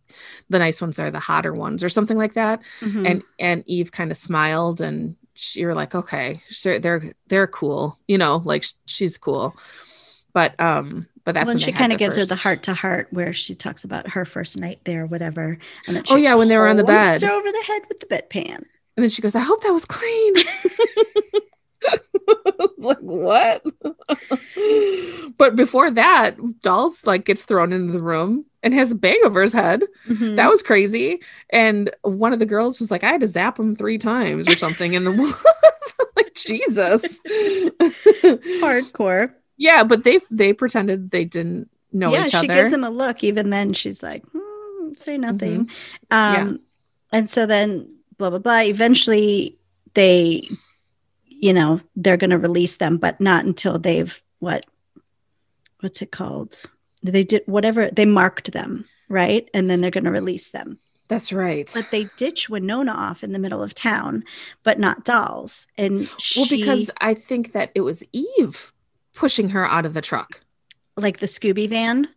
the nice ones are the hotter ones or something like that. Mm-hmm. And and Eve kind of smiled and she, you're like, okay, they're they're cool. You know, like she's cool. But um, but that's well, when she kind of gives first. her the heart to heart where she talks about her first night there, whatever. And then she oh, yeah, when they were on the bed. Over the head with the bedpan. And then she goes, I hope that was clean. Like what? But before that, Dolls like gets thrown into the room and has a bang over his head. Mm-hmm. That was crazy. And one of the girls was like, I had to zap him three times or something. And the like, Jesus, hardcore. Yeah, but they they pretended they didn't know yeah, each other. Yeah, she gives him a look. Even then, she's like, mm, say nothing. Mm-hmm. Um, yeah. And so then, blah blah blah. Eventually, they. You know, they're going to release them, but not until they've, what, what's it called? They did whatever, they marked them, right? And then they're going to release them. That's right. But they ditch Wynonna off in the middle of town, but not Dolls. And she, well, because I think that it was Eve pushing her out of the truck. Like the Scooby van?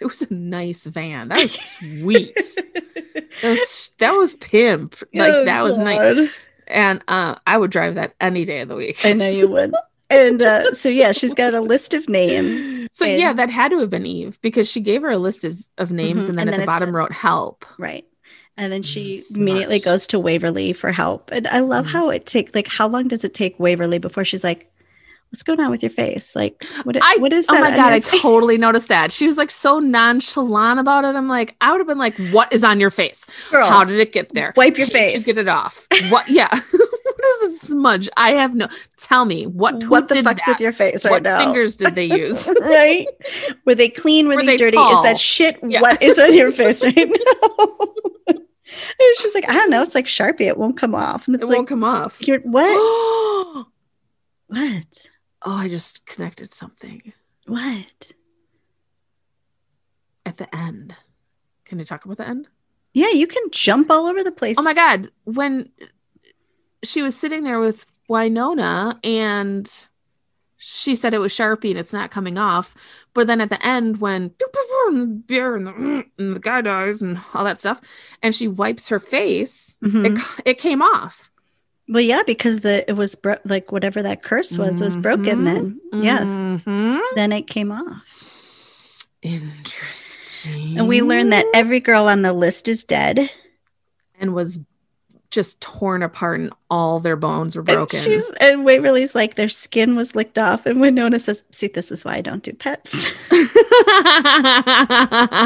It was a nice van. That was sweet. that, was, that was pimp. Like, oh, that was God. Nice. And uh, I would drive that any day of the week. I know you would. And uh, so, yeah, she's got a list of names. So, and... yeah, that had to have been Eve because she gave her a list of, of names mm-hmm. and then and at then the bottom wrote help. Right. And then she That's immediately much. goes to Waverly for help. And I love mm-hmm. how it take like, how long does it take Waverly before she's like, what's going on with your face? Like, what, I, what is that? Oh my God, I face? totally noticed that. She was like so nonchalant about it. I'm like, I would have been like, what is on your face? Girl, how did it get there? Wipe your Can't face. You get it off. What? Yeah. What is a smudge? I have no, tell me what, what the fuck's that? with your face right what now? What fingers did they use? Right? Were they clean? Were, Were they, they dirty? Tall? Is that shit? Yeah. What is on your face right now? And she's like, I don't know. It's like Sharpie. It won't come off. And it's it like, won't come off. You're, what? What? Oh, I just connected something. What? At the end. Can you talk about the end? Yeah, you can jump all over the place. Oh my God. When she was sitting there with Wynonna and she said it was Sharpie and it's not coming off. But then at the end when and the, and the guy dies and all that stuff and she wipes her face, mm-hmm. it, it came off. Well, yeah, because the it was bro- like whatever that curse was mm-hmm. was broken then. Yeah. Mm-hmm. Then it came off. Interesting. And we learned that every girl on the list is dead. And was just torn apart and all their bones were broken. And, she's, and Waverly's like, their skin was licked off. And Wynonna says, see, this is why I don't do pets.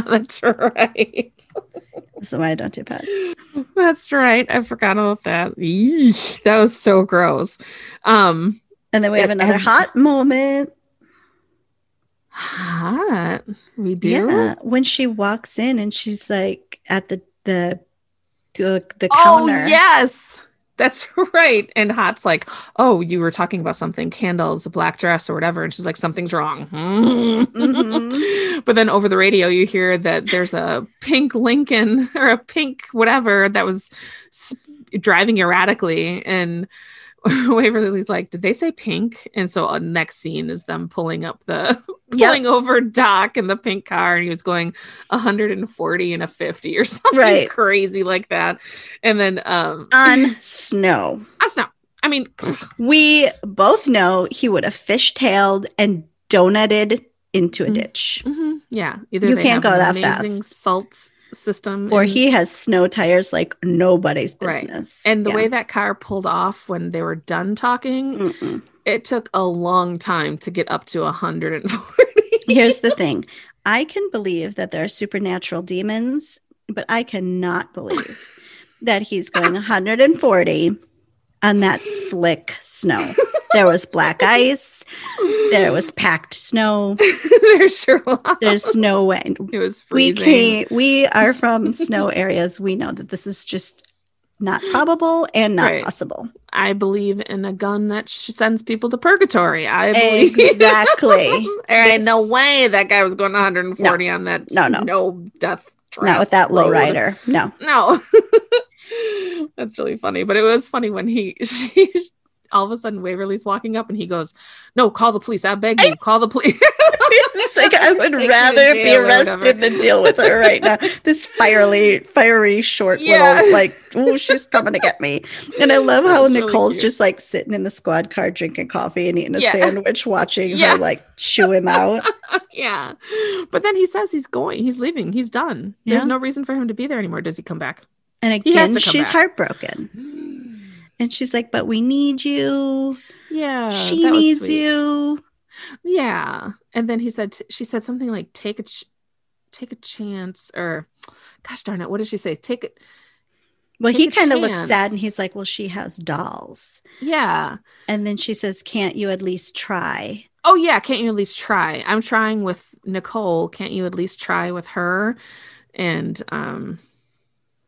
That's right. This is why I don't do pets. That's right. I forgot about that. Eesh, that was so gross. Um, and then we have another hot moment. Hot. We do. Yeah. When she walks in and she's like at the the the, the oh, counter. Oh yes. That's right. And Hot's like, oh, you were talking about something, candles, a black dress or whatever. And she's like, something's wrong. Mm-hmm. But then over the radio, you hear that there's a pink Lincoln or a pink whatever that was sp- driving erratically. And Waverly's like, did they say pink? And so uh, next scene is them pulling up the pulling yep. over Doc in the pink car, and he was going one hundred forty and a fifty or something right. crazy like that. And then um on snow. On snow. I mean, we both know he would have fishtailed and donutted into a mm-hmm. ditch. Mm-hmm. Yeah, either you they can't have go that fast. Amazing salt system, or in- he has snow tires like nobody's business. Right. And the yeah. way that car pulled off when they were done talking, Mm-mm. it took a long time to get up to one hundred forty. Here's the thing: I can believe that there are supernatural demons, but I cannot believe that he's going one hundred forty. On that slick snow. There was black ice. There was packed snow. There sure was. There's no way. It was freezing. We, we are from snow areas. We know that this is just not probable and not right. possible. I believe in a gun that sh- sends people to purgatory. I believe. Exactly. There ain't no way that guy was going one hundred forty no. on that no, no. snow death track. Not with that lowrider. No. No. That's really funny, but it was funny when he she, all of a sudden Waverly's walking up and he goes, no, call the police, I beg you, I, call the police. It's like, I would rather be arrested than deal with her right now, this fiery fiery short yeah. little like, oh, she's coming to get me. And I love how That's Nicole's really just like sitting in the squad car drinking coffee and eating a yeah. sandwich, watching yeah. her like chew him out. Yeah, but then he says he's going, he's leaving, he's done. Yeah. There's no reason for him to be there anymore. Does he come back? And again, she's back. heartbroken. And she's like, but we need you. Yeah. She needs you. Yeah. And then he said, she said something like, take a, ch- take a chance, or gosh darn it. What did she say? Take it. Well, take he kind of looks sad and he's like, well, she has dolls. Yeah. And then she says, can't you at least try? Oh yeah. Can't you at least try? I'm trying with Nicole. Can't you at least try with her? And, um,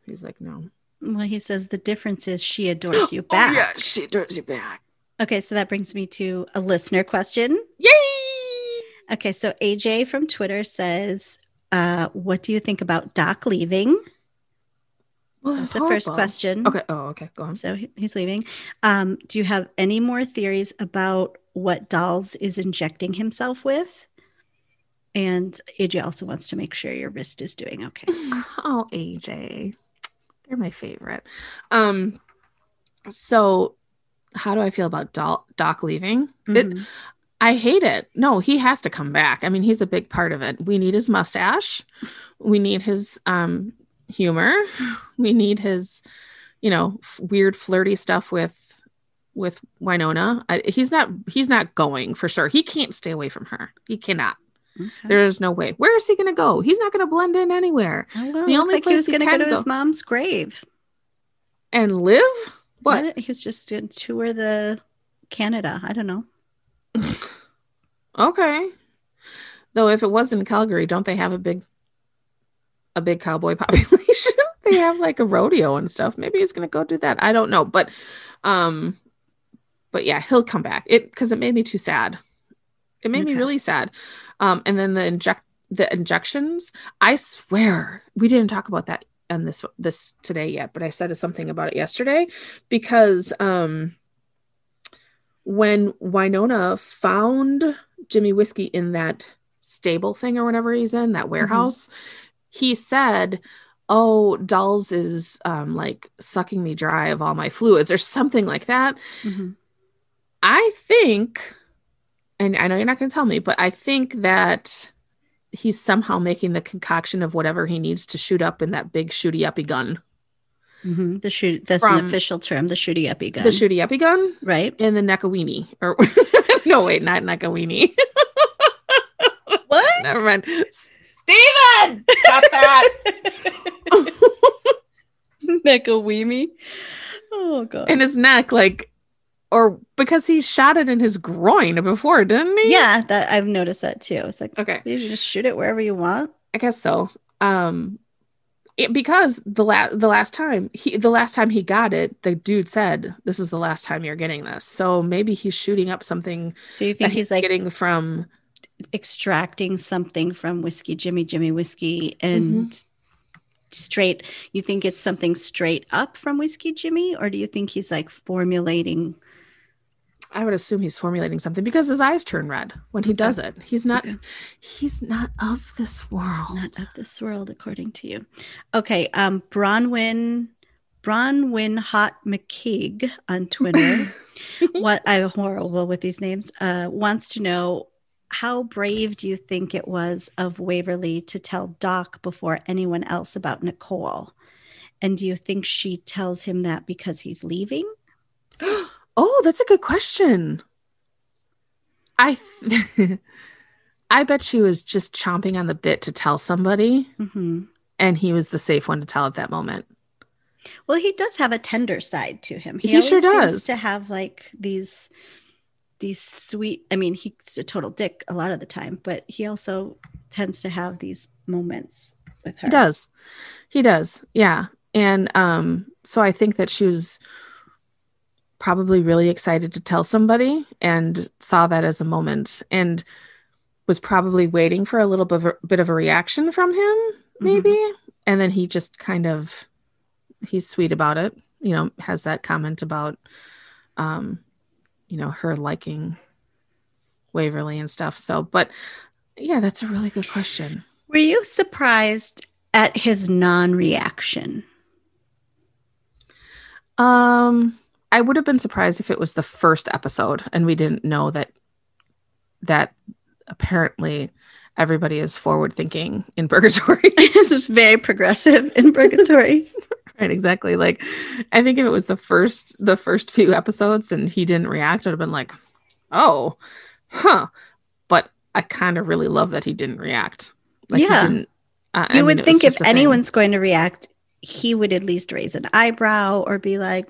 he's like, no. Well, he says the difference is she adores you back. Oh, yeah, she adores you back. Okay, so that brings me to a listener question. Yay! Okay, so A J from Twitter says, uh, what do you think about Doc leaving? Well, that's, that's the horrible. First question. Okay, oh, okay, go on. So he, he's leaving. Um, do you have any more theories about what Dolls is injecting himself with? And A J also wants to make sure your wrist is doing okay. Oh, A J. They're my favorite. Um, so how do I feel about Doc, Doc leaving? Mm-hmm. It, I hate it. No, he has to come back. I mean, he's a big part of it. We need his mustache. We need his um, humor. We need his, you know, f- weird flirty stuff with with Wynonna. I, he's not. He's not going for sure. He can't stay away from her. He cannot. Okay. There's no way. Where is he going to go? He's not going to blend in anywhere. Oh, well, the only like place he was going to go to his mom's grave and live. What? What? He was just going to tour the Canada. I don't know. Okay. Though if it was in Calgary, don't they have a big, a big cowboy population? They have like a rodeo and stuff. Maybe he's going to go do that. I don't know. But, um, but yeah, he'll come back. It because it made me too sad. It made okay. me really sad. Um, and then the inject the injections. I swear we didn't talk about that on this this today yet, but I said something about it yesterday because um, when Wynonna found Jimmy Whiskey in that stable thing or whatever he's in, that warehouse, mm-hmm. he said, oh, Dolls is um, like sucking me dry of all my fluids or something like that. Mm-hmm. I think... And I know you're not going to tell me, but I think that he's somehow making the concoction of whatever he needs to shoot up in that big shooty-uppy gun. Mm-hmm. The shoot, that's From, an official term, the shooty-uppy gun. The shooty-uppy gun. Right. And the neckawini. Or, no, wait, not neckawini. What? Never mind. Steven! Stop that! Neckawini. Oh, God. And his neck, like... Or because he shot it in his groin before, didn't he? Yeah, that I've noticed that too. It's like, okay, you should just shoot it wherever you want. I guess so. Um, it, because the last the last time he the last time he got it, the dude said, "This is the last time you're getting this." So maybe he's shooting up something. So you think he's, he's like getting from extracting something from Whiskey Jimmy Jimmy Whiskey and. Mm-hmm. Straight, you think it's something straight up from Whiskey Jimmy, or do you think he's like formulating I would assume he's formulating something because his eyes turn red when he does it. He's not, okay. he's not of this world. Not of this world, according to you. Okay. Um, Bronwyn, Bronwyn Hot McKeague on Twitter. What I'm horrible with these names, uh, wants to know, how brave do you think it was of Waverly to tell Doc before anyone else about Nicole? And do you think she tells him that because he's leaving? Oh, that's a good question. I th- I bet she was just chomping on the bit to tell somebody. Mm-hmm. And he was the safe one to tell at that moment. Well, he does have a tender side to him. He, he sure does. Seems to have like these... These sweet, I mean, he's a total dick a lot of the time, but he also tends to have these moments with her. He does. He does. Yeah. And um, so I think that she was probably really excited to tell somebody and saw that as a moment and was probably waiting for a little bit of a, bit of a reaction from him, maybe. Mm-hmm. And then he just kind of, he's sweet about it, you know, has that comment about, um, you know, her liking Waverly and stuff. So, but yeah, that's a really good question. Were you surprised at his non-reaction? Um, I would have been surprised if it was the first episode and we didn't know that, that apparently everybody is forward thinking in purgatory. This is very progressive in purgatory. Right, exactly. Like, I think if it was the first, the first few episodes and he didn't react, I'd have been like, oh, huh. But I kind of really love that he didn't react. Like, yeah. He didn't, uh, you I would mean, think if anyone's thing. going to react, he would at least raise an eyebrow or be like,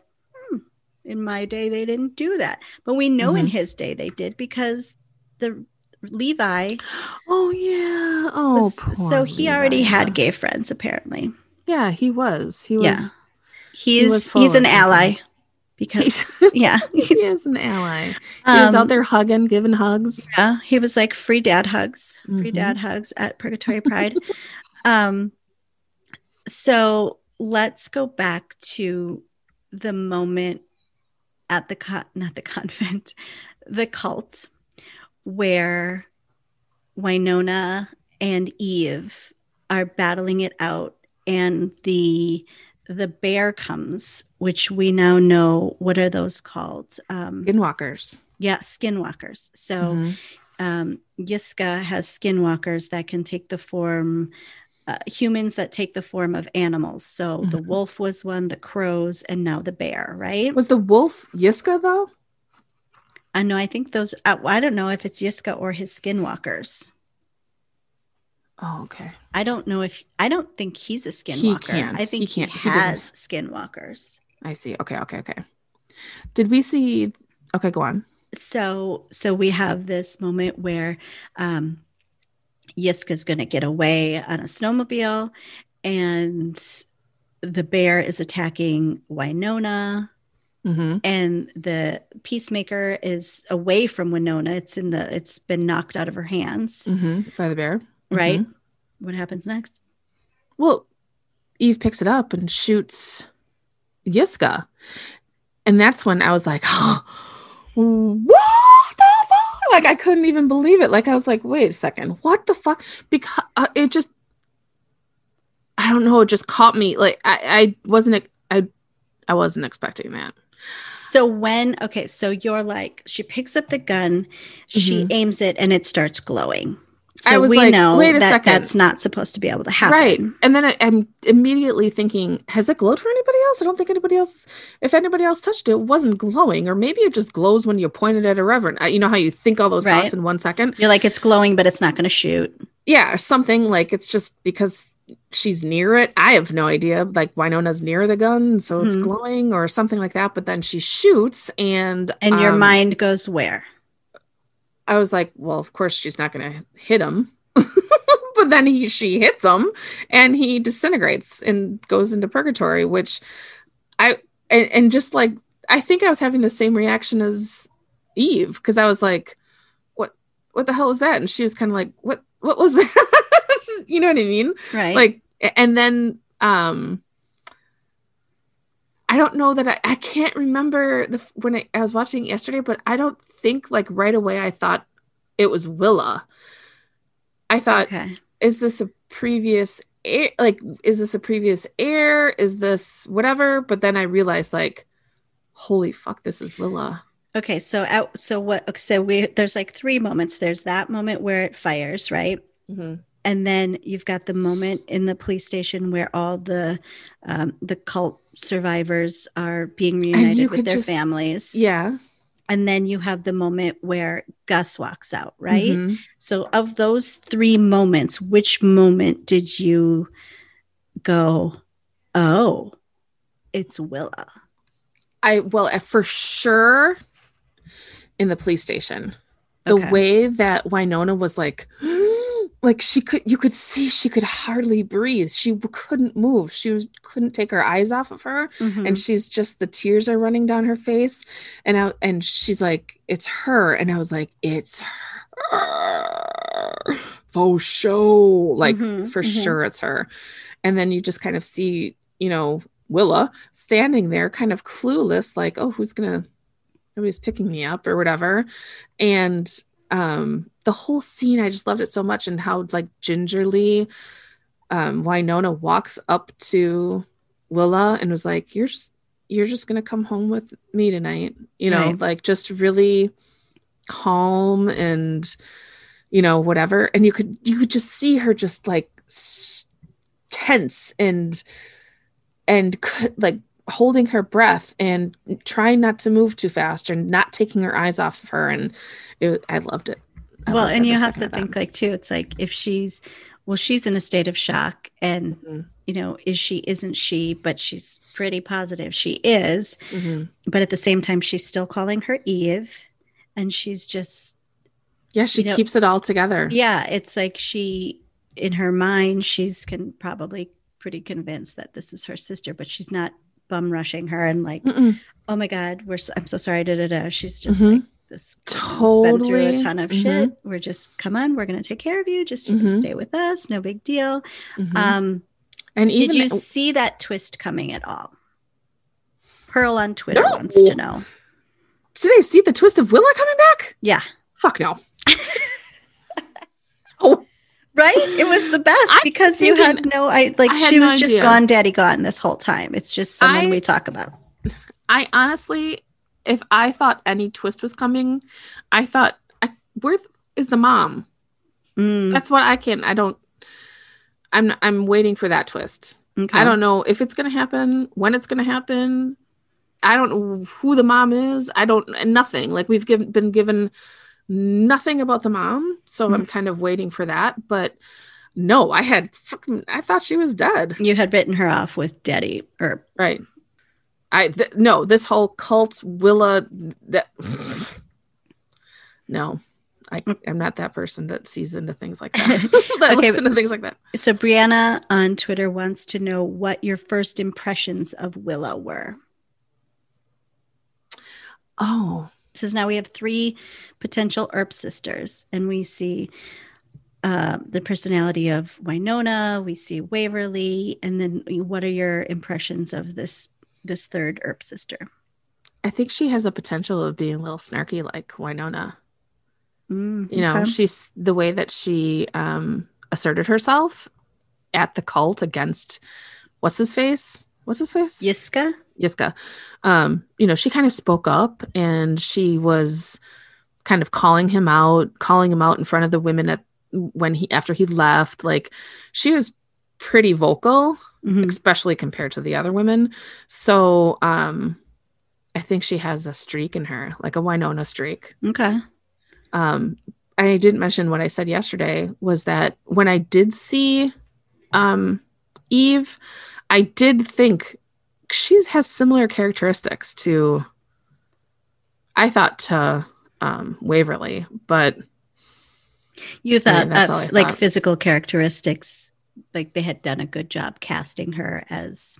hmm, in my day, they didn't do that. But we know mm-hmm. in his day they did because the Levi. Oh, yeah. Oh, was, poor So he Levi, already yeah. had gay friends, apparently. Yeah, he was. He was. Yeah. He's he was he's an ally because yeah, he's, he is an ally. Um, he was out there hugging, giving hugs. Yeah, he was like free dad hugs, mm-hmm. free dad hugs at Purgatory Pride. um, so let's go back to the moment at the con- not the convent, the cult, where Wynonna and Eve are battling it out. And the the bear comes, which we now know, what are those called? Um, skinwalkers. Yeah, skinwalkers. So mm-hmm. um, Yiska has skinwalkers that can take the form, uh, humans that take the form of animals. So mm-hmm. the wolf was one, the crows, and now the bear, right? Was the wolf Yiska, though? I know. I think those, I, I don't know if it's Yiska or his skinwalkers. Oh, okay. I don't know if I don't think he's a skinwalker. He I think he, can't. he has he skinwalkers. I see. Okay, okay, okay. Did we see okay, go on. So so we have this moment where um Yiska's gonna get away on a snowmobile and the bear is attacking Wynonna. Mm-hmm. And the peacemaker is away from Wynonna. It's in the it's been knocked out of her hands. Mm-hmm. By the bear. Right? Mm-hmm. What happens next? Well, Eve picks it up and shoots Yiska. And that's when I was like, oh, what the fuck? Like, I couldn't even believe it. Like, I was like, wait a second. What the fuck? Because uh, it just, I don't know. It just caught me. Like, I, I wasn't, I, I wasn't expecting that. So when, okay, so you're like, she picks up the gun, mm-hmm. she aims it, and it starts glowing. So I was we like, know wait a that second. That's not supposed to be able to happen. Right. And then I, I'm immediately thinking, has it glowed for anybody else? I don't think anybody else, if anybody else touched it, it wasn't glowing. Or maybe it just glows when you point it at a reverend. You know how you think all those right. thoughts in one second? You're like, it's glowing, but it's not going to shoot. Yeah. Or something like it's just because she's near it. I have no idea. Like Wynonna's near the gun, so it's hmm. glowing or something like that. But then she shoots and. And um, your mind goes where? I was like, well, of course she's not going to hit him, but then he, she hits him and he disintegrates and goes into purgatory, which I, and, and just like, I think I was having the same reaction as Eve. Because I was like, what, what the hell was that? And she was kind of like, what, what was that? You know what I mean? Right. Like, and then, um, I don't know that I, I can't remember the when I, I was watching it yesterday, but I don't think like right away I thought it was Willa. I thought, okay. Is this a previous heir? Like, is this a previous heir? Is this whatever? But then I realized, like, holy fuck, this is Willa. Okay, so out, so what? So we there's like three moments. There's that moment where it fires, right? Mm-hmm. And then you've got the moment in the police station where all the um, the cult survivors are being reunited with their just, families. Yeah. And then you have the moment where Gus walks out, right? Mm-hmm. So of those three moments, which moment did you go, oh, it's Willa? I well, for sure in the police station. The okay. way that Wynonna was like... Like she could, you could see she could hardly breathe. She w- couldn't move. She was, couldn't take her eyes off of her, mm-hmm. and she's just the tears are running down her face. And I, and she's like, "It's her," and I was like, "It's her for sure." Like mm-hmm. for mm-hmm. sure, it's her. And then you just kind of see, you know, Willa standing there, kind of clueless, like, "Oh, who's gonna? Nobody's picking me up or whatever," and. Um, the whole scene, I just loved it so much, and how like gingerly um, Wynonna walks up to Willa and was like, "You're just, you're just gonna come home with me tonight," you know, right. like just really calm and you know whatever. And you could, you could just see her just like s- tense and and c- like holding her breath and trying not to move too fast and not taking her eyes off of her. And it, I loved it. I well, loved and you have to think like too, it's like if she's, well, she's in a state of shock and, mm-hmm. you know, is she, isn't she, but she's pretty positive she is, mm-hmm. but at the same time, she's still calling her Eve and she's just, yeah, she you know, keeps it all together. Yeah. It's like she, in her mind, she's can probably pretty convinced that this is her sister, but she's not bum rushing her and like, Mm-mm. oh my God, we're so, I'm so sorry. Da, da, da. She's just mm-hmm. like this totally been through a ton of mm-hmm. shit. We're just come on, we're gonna take care of you. Just you mm-hmm. can stay with us, no big deal. Mm-hmm. Um, and did even you th- see that twist coming at all? Pearl on Twitter no. wants to know. Did I see the twist of Willa coming back? Yeah. Fuck no. oh. Right? It was the best because you had no I like I she was no just idea. Gone daddy gone this whole time. It's just someone I, we talk about. I honestly, if I thought any twist was coming, I thought I, where is the mom? Mm. That's what I can I don't I'm I'm waiting for that twist. Okay. I don't know if it's going to happen, when it's going to happen. I don't know who the mom is. I don't nothing. Like we've given, been given nothing about the mom, so mm. I'm kind of waiting for that. But no, I had fucking, I thought she was dead. You had bitten her off with Daddy Earp, right? I th- no, this whole cult Willa that no, I, I'm not that person that sees into things like that. that okay, looks into things like that. So Brianna on Twitter wants to know what your first impressions of Willa were. Oh. Says now we have three potential Earp sisters, and we see uh, the personality of Wynonna, we see Waverly, and then what are your impressions of this this third Earp sister? I think she has a potential of being a little snarky like Wynonna. Mm, you know, okay. she's the way that she um, asserted herself at the cult against what's his face? What's his face? Yiska. Yiska. Um, you know, she kind of spoke up and she was kind of calling him out, calling him out in front of the women at when he after he left. Like she was pretty vocal, mm-hmm. especially compared to the other women. So um, I think she has a streak in her, like a Wynonna streak. Okay. Um, I didn't mention what I said yesterday was that when I did see um, Eve, I did think she has similar characteristics to, I thought, to um, Waverly, but you thought I mean, that's uh, all I like thought. Physical characteristics, like they had done a good job casting her as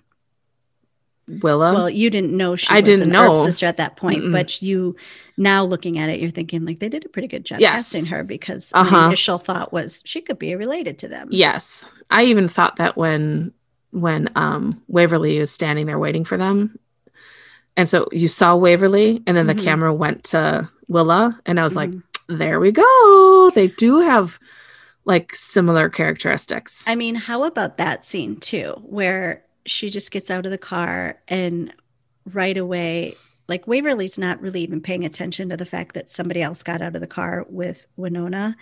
Willa. Well, you didn't know she I was didn't an know. Earp sister at that point, Mm-mm. but you now looking at it, you're thinking like they did a pretty good job yes. casting her because uh-huh. my initial thought was she could be related to them. Yes, I even thought that when. when um Waverly is standing there waiting for them And so you saw Waverly, and then the mm-hmm. camera went to Willa, and I was mm-hmm. like, there we go. They do have like similar characteristics. I mean, how about that scene too, where she just gets out of the car and right away, like Waverly's not really even paying attention to the fact that somebody else got out of the car with Wynonna,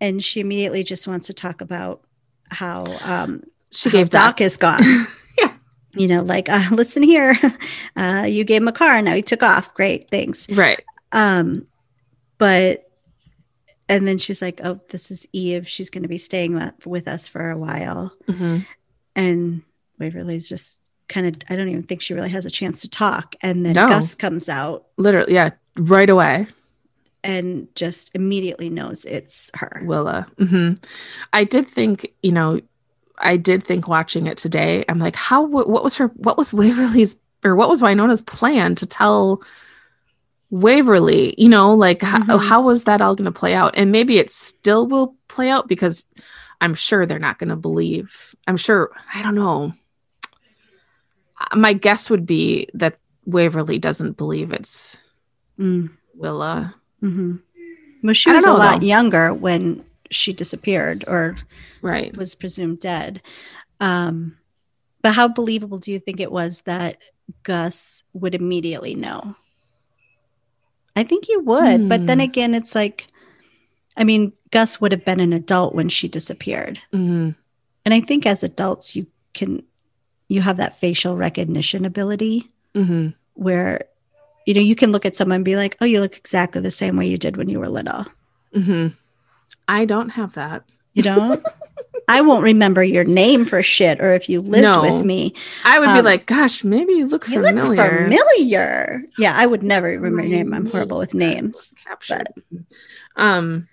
and she immediately just wants to talk about how um, she how gave Doc, Doc is gone. Yeah, you know, like uh, listen here, uh, you gave him a car, now he took off. Great, thanks. Right. Um, but. And then she's like, oh, this is Eve. She's going to be staying with us for a while. Mm-hmm. And Waverly's just kind of, I don't even think she really has a chance to talk. And then no. Gus comes out. Literally, yeah, right away. And just immediately knows it's her. Willa. Mm-hmm. I did think, you know, I did think watching it today, I'm like, how, what was her, what was Waverly's, or what was Wynonna's plan to tell Waverly, you know, like mm-hmm. how, how was that all going to play out? And maybe it still will play out, because I'm sure they're not going to believe. I'm sure. I don't know. My guess would be that Waverly doesn't believe it's mm. Willa. Mm-hmm. Well, she was know, a lot though. younger when she disappeared, or right. was presumed dead. Um, but how believable do you think it was that Gus would immediately know? I think he would. Mm. But then again, it's like, I mean, Gus would have been an adult when she disappeared. Mm. And I think as adults, you can, you have that facial recognition ability mm-hmm. where, you know, you can look at someone and be like, oh, you look exactly the same way you did when you were little. Mm-hmm. I don't have that. You don't? I won't remember your name for shit, or if you lived no. with me. I would um, be like, gosh, maybe you look familiar. You look familiar. Yeah, I would never remember your name. I'm horrible with names. But. Um,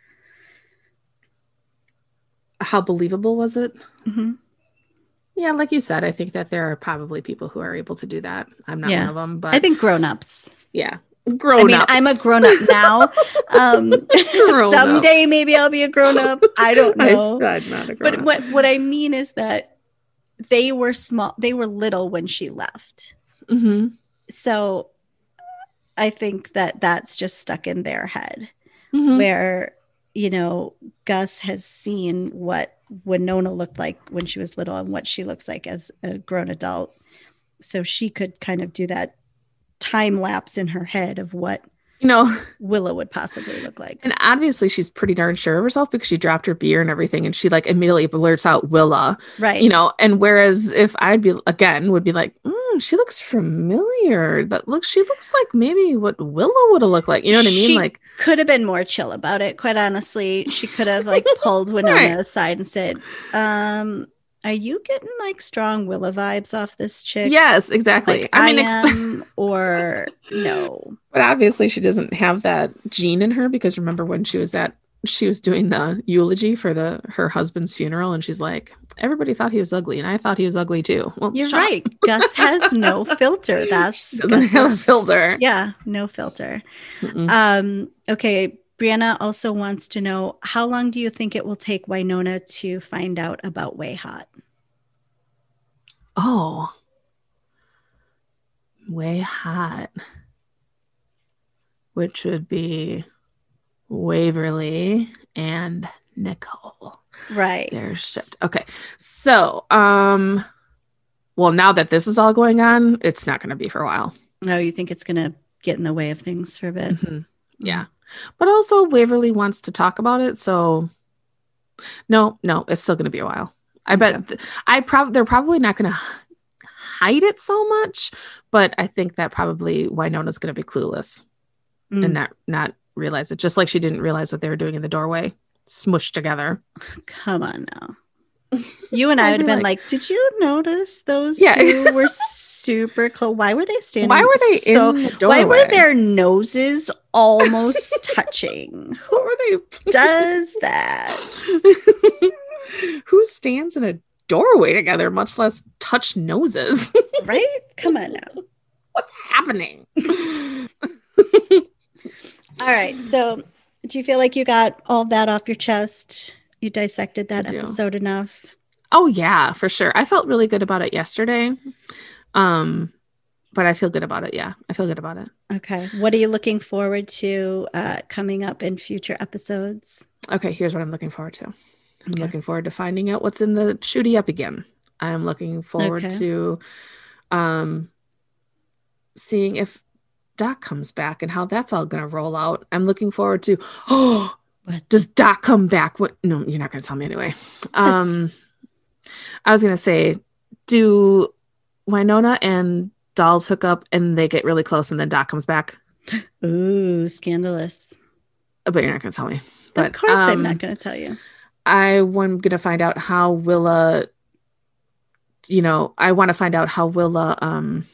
how believable was it? Mm-hmm. Yeah, like you said, I think that there are probably people who are able to do that. I'm not yeah. one of them. But I think grown-ups. Yeah. Grown I mean, ups. I'm a grown up now. Um, someday ups. maybe I'll be a grown up. I don't know. I, I'm not a grown but up. what what I mean is that they were small. They were little when she left. Mm-hmm. So I think that that's just stuck in their head, mm-hmm. where you know Gus has seen what Wynonna looked like when she was little and what she looks like as a grown adult. So she could kind of do that time lapse in her head of what you know Willa would possibly look like. And obviously she's pretty darn sure of herself, because she dropped her beer and everything, and she like immediately blurts out Willa, right? You know, and whereas if I'd be again would be like, mm, she looks familiar, but look, she looks like maybe what Willa would have looked like, you know what I mean? She like could have been more chill about it, quite honestly. She could have like pulled Wynonna right. aside and said, um are you getting like strong Willa vibes off this chick? Yes, exactly. Like, I mean, I am, exp- or no. But obviously, she doesn't have that gene in her, because remember when she was at she was doing the eulogy for the her husband's funeral, and she's like, everybody thought he was ugly, and I thought he was ugly too. Well, you're shot. right. Gus has no filter. That's she doesn't Gus have a filter. Yeah, no filter. Mm-mm. Um. Okay. Brianna also wants to know, how long do you think it will take Wynonna to find out about Wayhot? Oh, Wayhot, which would be Waverly and Nicole. Right. Their shift. Okay. So, um, well, now that this is all going on, it's not going to be for a while. No, you think it's going to get in the way of things for a bit? Mm-hmm. Yeah. But also Waverly wants to talk about it, so no, no, it's still going to be a while. I bet th- I probably they're probably not going to hide it so much, but I think that probably Wynonna's going to be clueless mm. and not not realize it. Just like she didn't realize what they were doing in the doorway, smushed together. Come on now. You and I would have been like, like, did you notice those yeah. two were super close? Why were they standing? Why were they so, in the doorway? Why were their noses almost touching? Who were they? Does that? Who stands in a doorway together, much less touch noses? Right? Come on now. What's happening? All right. So do you feel like you got all that off your chest? You dissected that episode enough? Oh yeah, for sure. I felt really good about it yesterday. Um, but I feel good about it. Yeah, I feel good about it. Okay. What are you looking forward to uh, coming up in future episodes? Okay, here's what I'm looking forward to. I'm okay. looking forward to finding out what's in the Shooty Up again. I'm looking forward okay. to um, seeing if Doc comes back and how that's all going to roll out. I'm looking forward to, oh, what? Does Doc come back? What? No, you're not going to tell me anyway. Um, I was going to say, do Wynonna and Dolls hook up and they get really close and then Doc comes back? Ooh, scandalous. But you're not going to tell me. But, of course um, I'm not going to tell you. I'm going to find out how Willa, you know, I want to find out how Willa, um,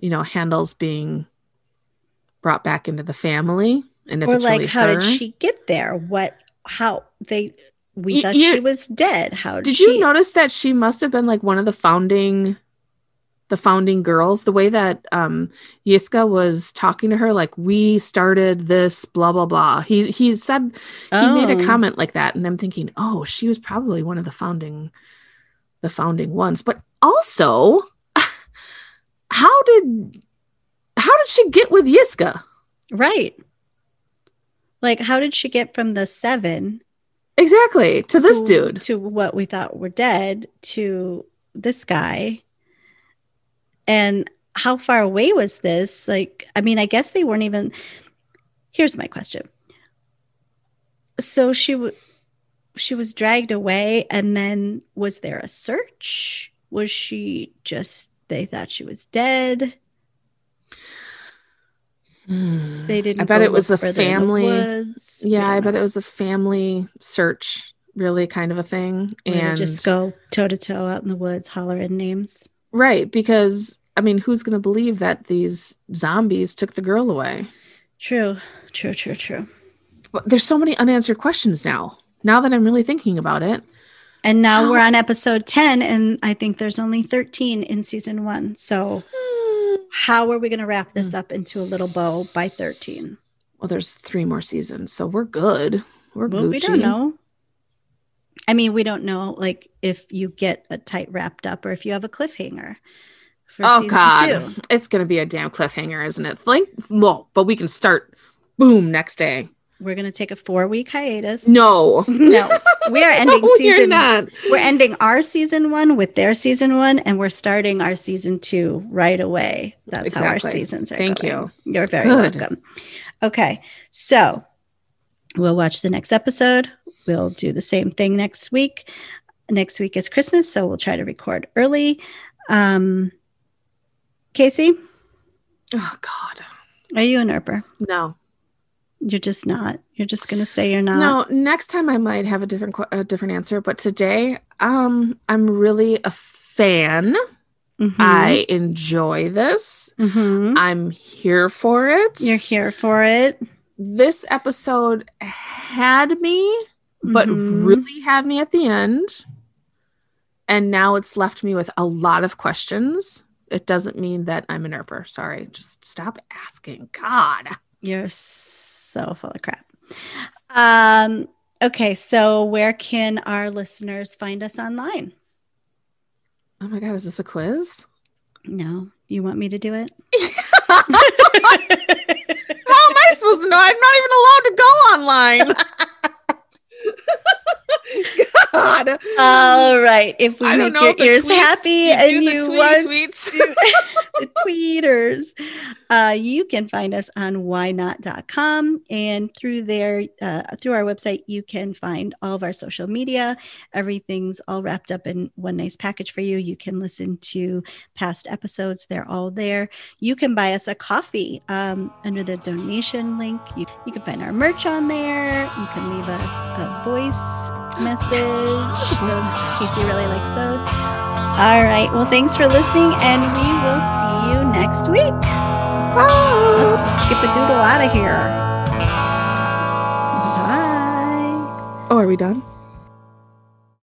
you know, handles being brought back into the family. And if or it's like, really how her. Did she get there? What, how they, we you, thought you, she was dead. How did, did she... you notice that she must have been like one of the founding, the founding girls, the way that um, Yiska was talking to her, like, we started this blah, blah, blah. He, he said, oh. he made a comment like that. And I'm thinking, oh, she was probably one of the founding, the founding ones. But also how did, how did she get with Yiska? Right. Like, how did she get from the seven? Exactly. To this to, dude. To what we thought were dead, to this guy. And how far away was this? Like, I mean, I guess they weren't even... Here's my question. So she, w- she was dragged away, and then was there a search? Was she just... They thought she was dead? They didn't. I bet it was a family. Yeah, I bet it was a family search, really, kind of a thing. And just go toe to toe out in the woods, hollering names. Right, because I mean, who's going to believe that these zombies took the girl away? True, true, true, true. But there's so many unanswered questions now. Now that I'm really thinking about it, and now we're on episode ten, and I think there's only thirteen in season one, so. How are we going to wrap this up into a little bow by thirteen? Well, there's three more seasons, so we're good. We're well, Gucci. We don't know. I mean, we don't know, like, if you get a tight wrapped up or if you have a cliffhanger for oh, season God. Two. It's going to be a damn cliffhanger, isn't it? Like, no, but we can start, boom, next day. We're going to take a four-week hiatus. No. No. We are ending no, season... We're not. We're ending our season one with their season one, and we're starting our season two right away. That's exactly. how our seasons are Thank going. You. You're very Good. Welcome. Okay. So we'll watch the next episode. We'll do the same thing next week. Next week is Christmas, so we'll try to record early. Um, Casey? Oh, God. Are you an Earper? No. You're just not. You're just going to say you're not. No, next time I might have a different a different answer. But today, um, I'm really a fan. Mm-hmm. I enjoy this. Mm-hmm. I'm here for it. You're here for it. This episode had me, but mm-hmm. really had me at the end. And now it's left me with a lot of questions. It doesn't mean that I'm an Earper. Sorry. Just stop asking. God. You're so full of crap. Um, okay, so where can our listeners find us online? Oh my God, is this a quiz? No. You want me to do it? How am I supposed to know? I'm not even allowed to go online. God. All right. If we make your ears tweets, happy you and you tweet, want tweets. To... the tweeters. Uh, you can find us on why not dot com, and through there, uh, through our website, you can find all of our social media. Everything's all wrapped up in one nice package for you. You can listen to past episodes. They're all there. You can buy us a coffee um, under the donation link. You, you can find our merch on there. You can leave us a voice message. Those, Casey really likes those. All right. Well, thanks for listening, and we will see you next week. Let's skip a doodle out of here. Bye. Oh, are we done?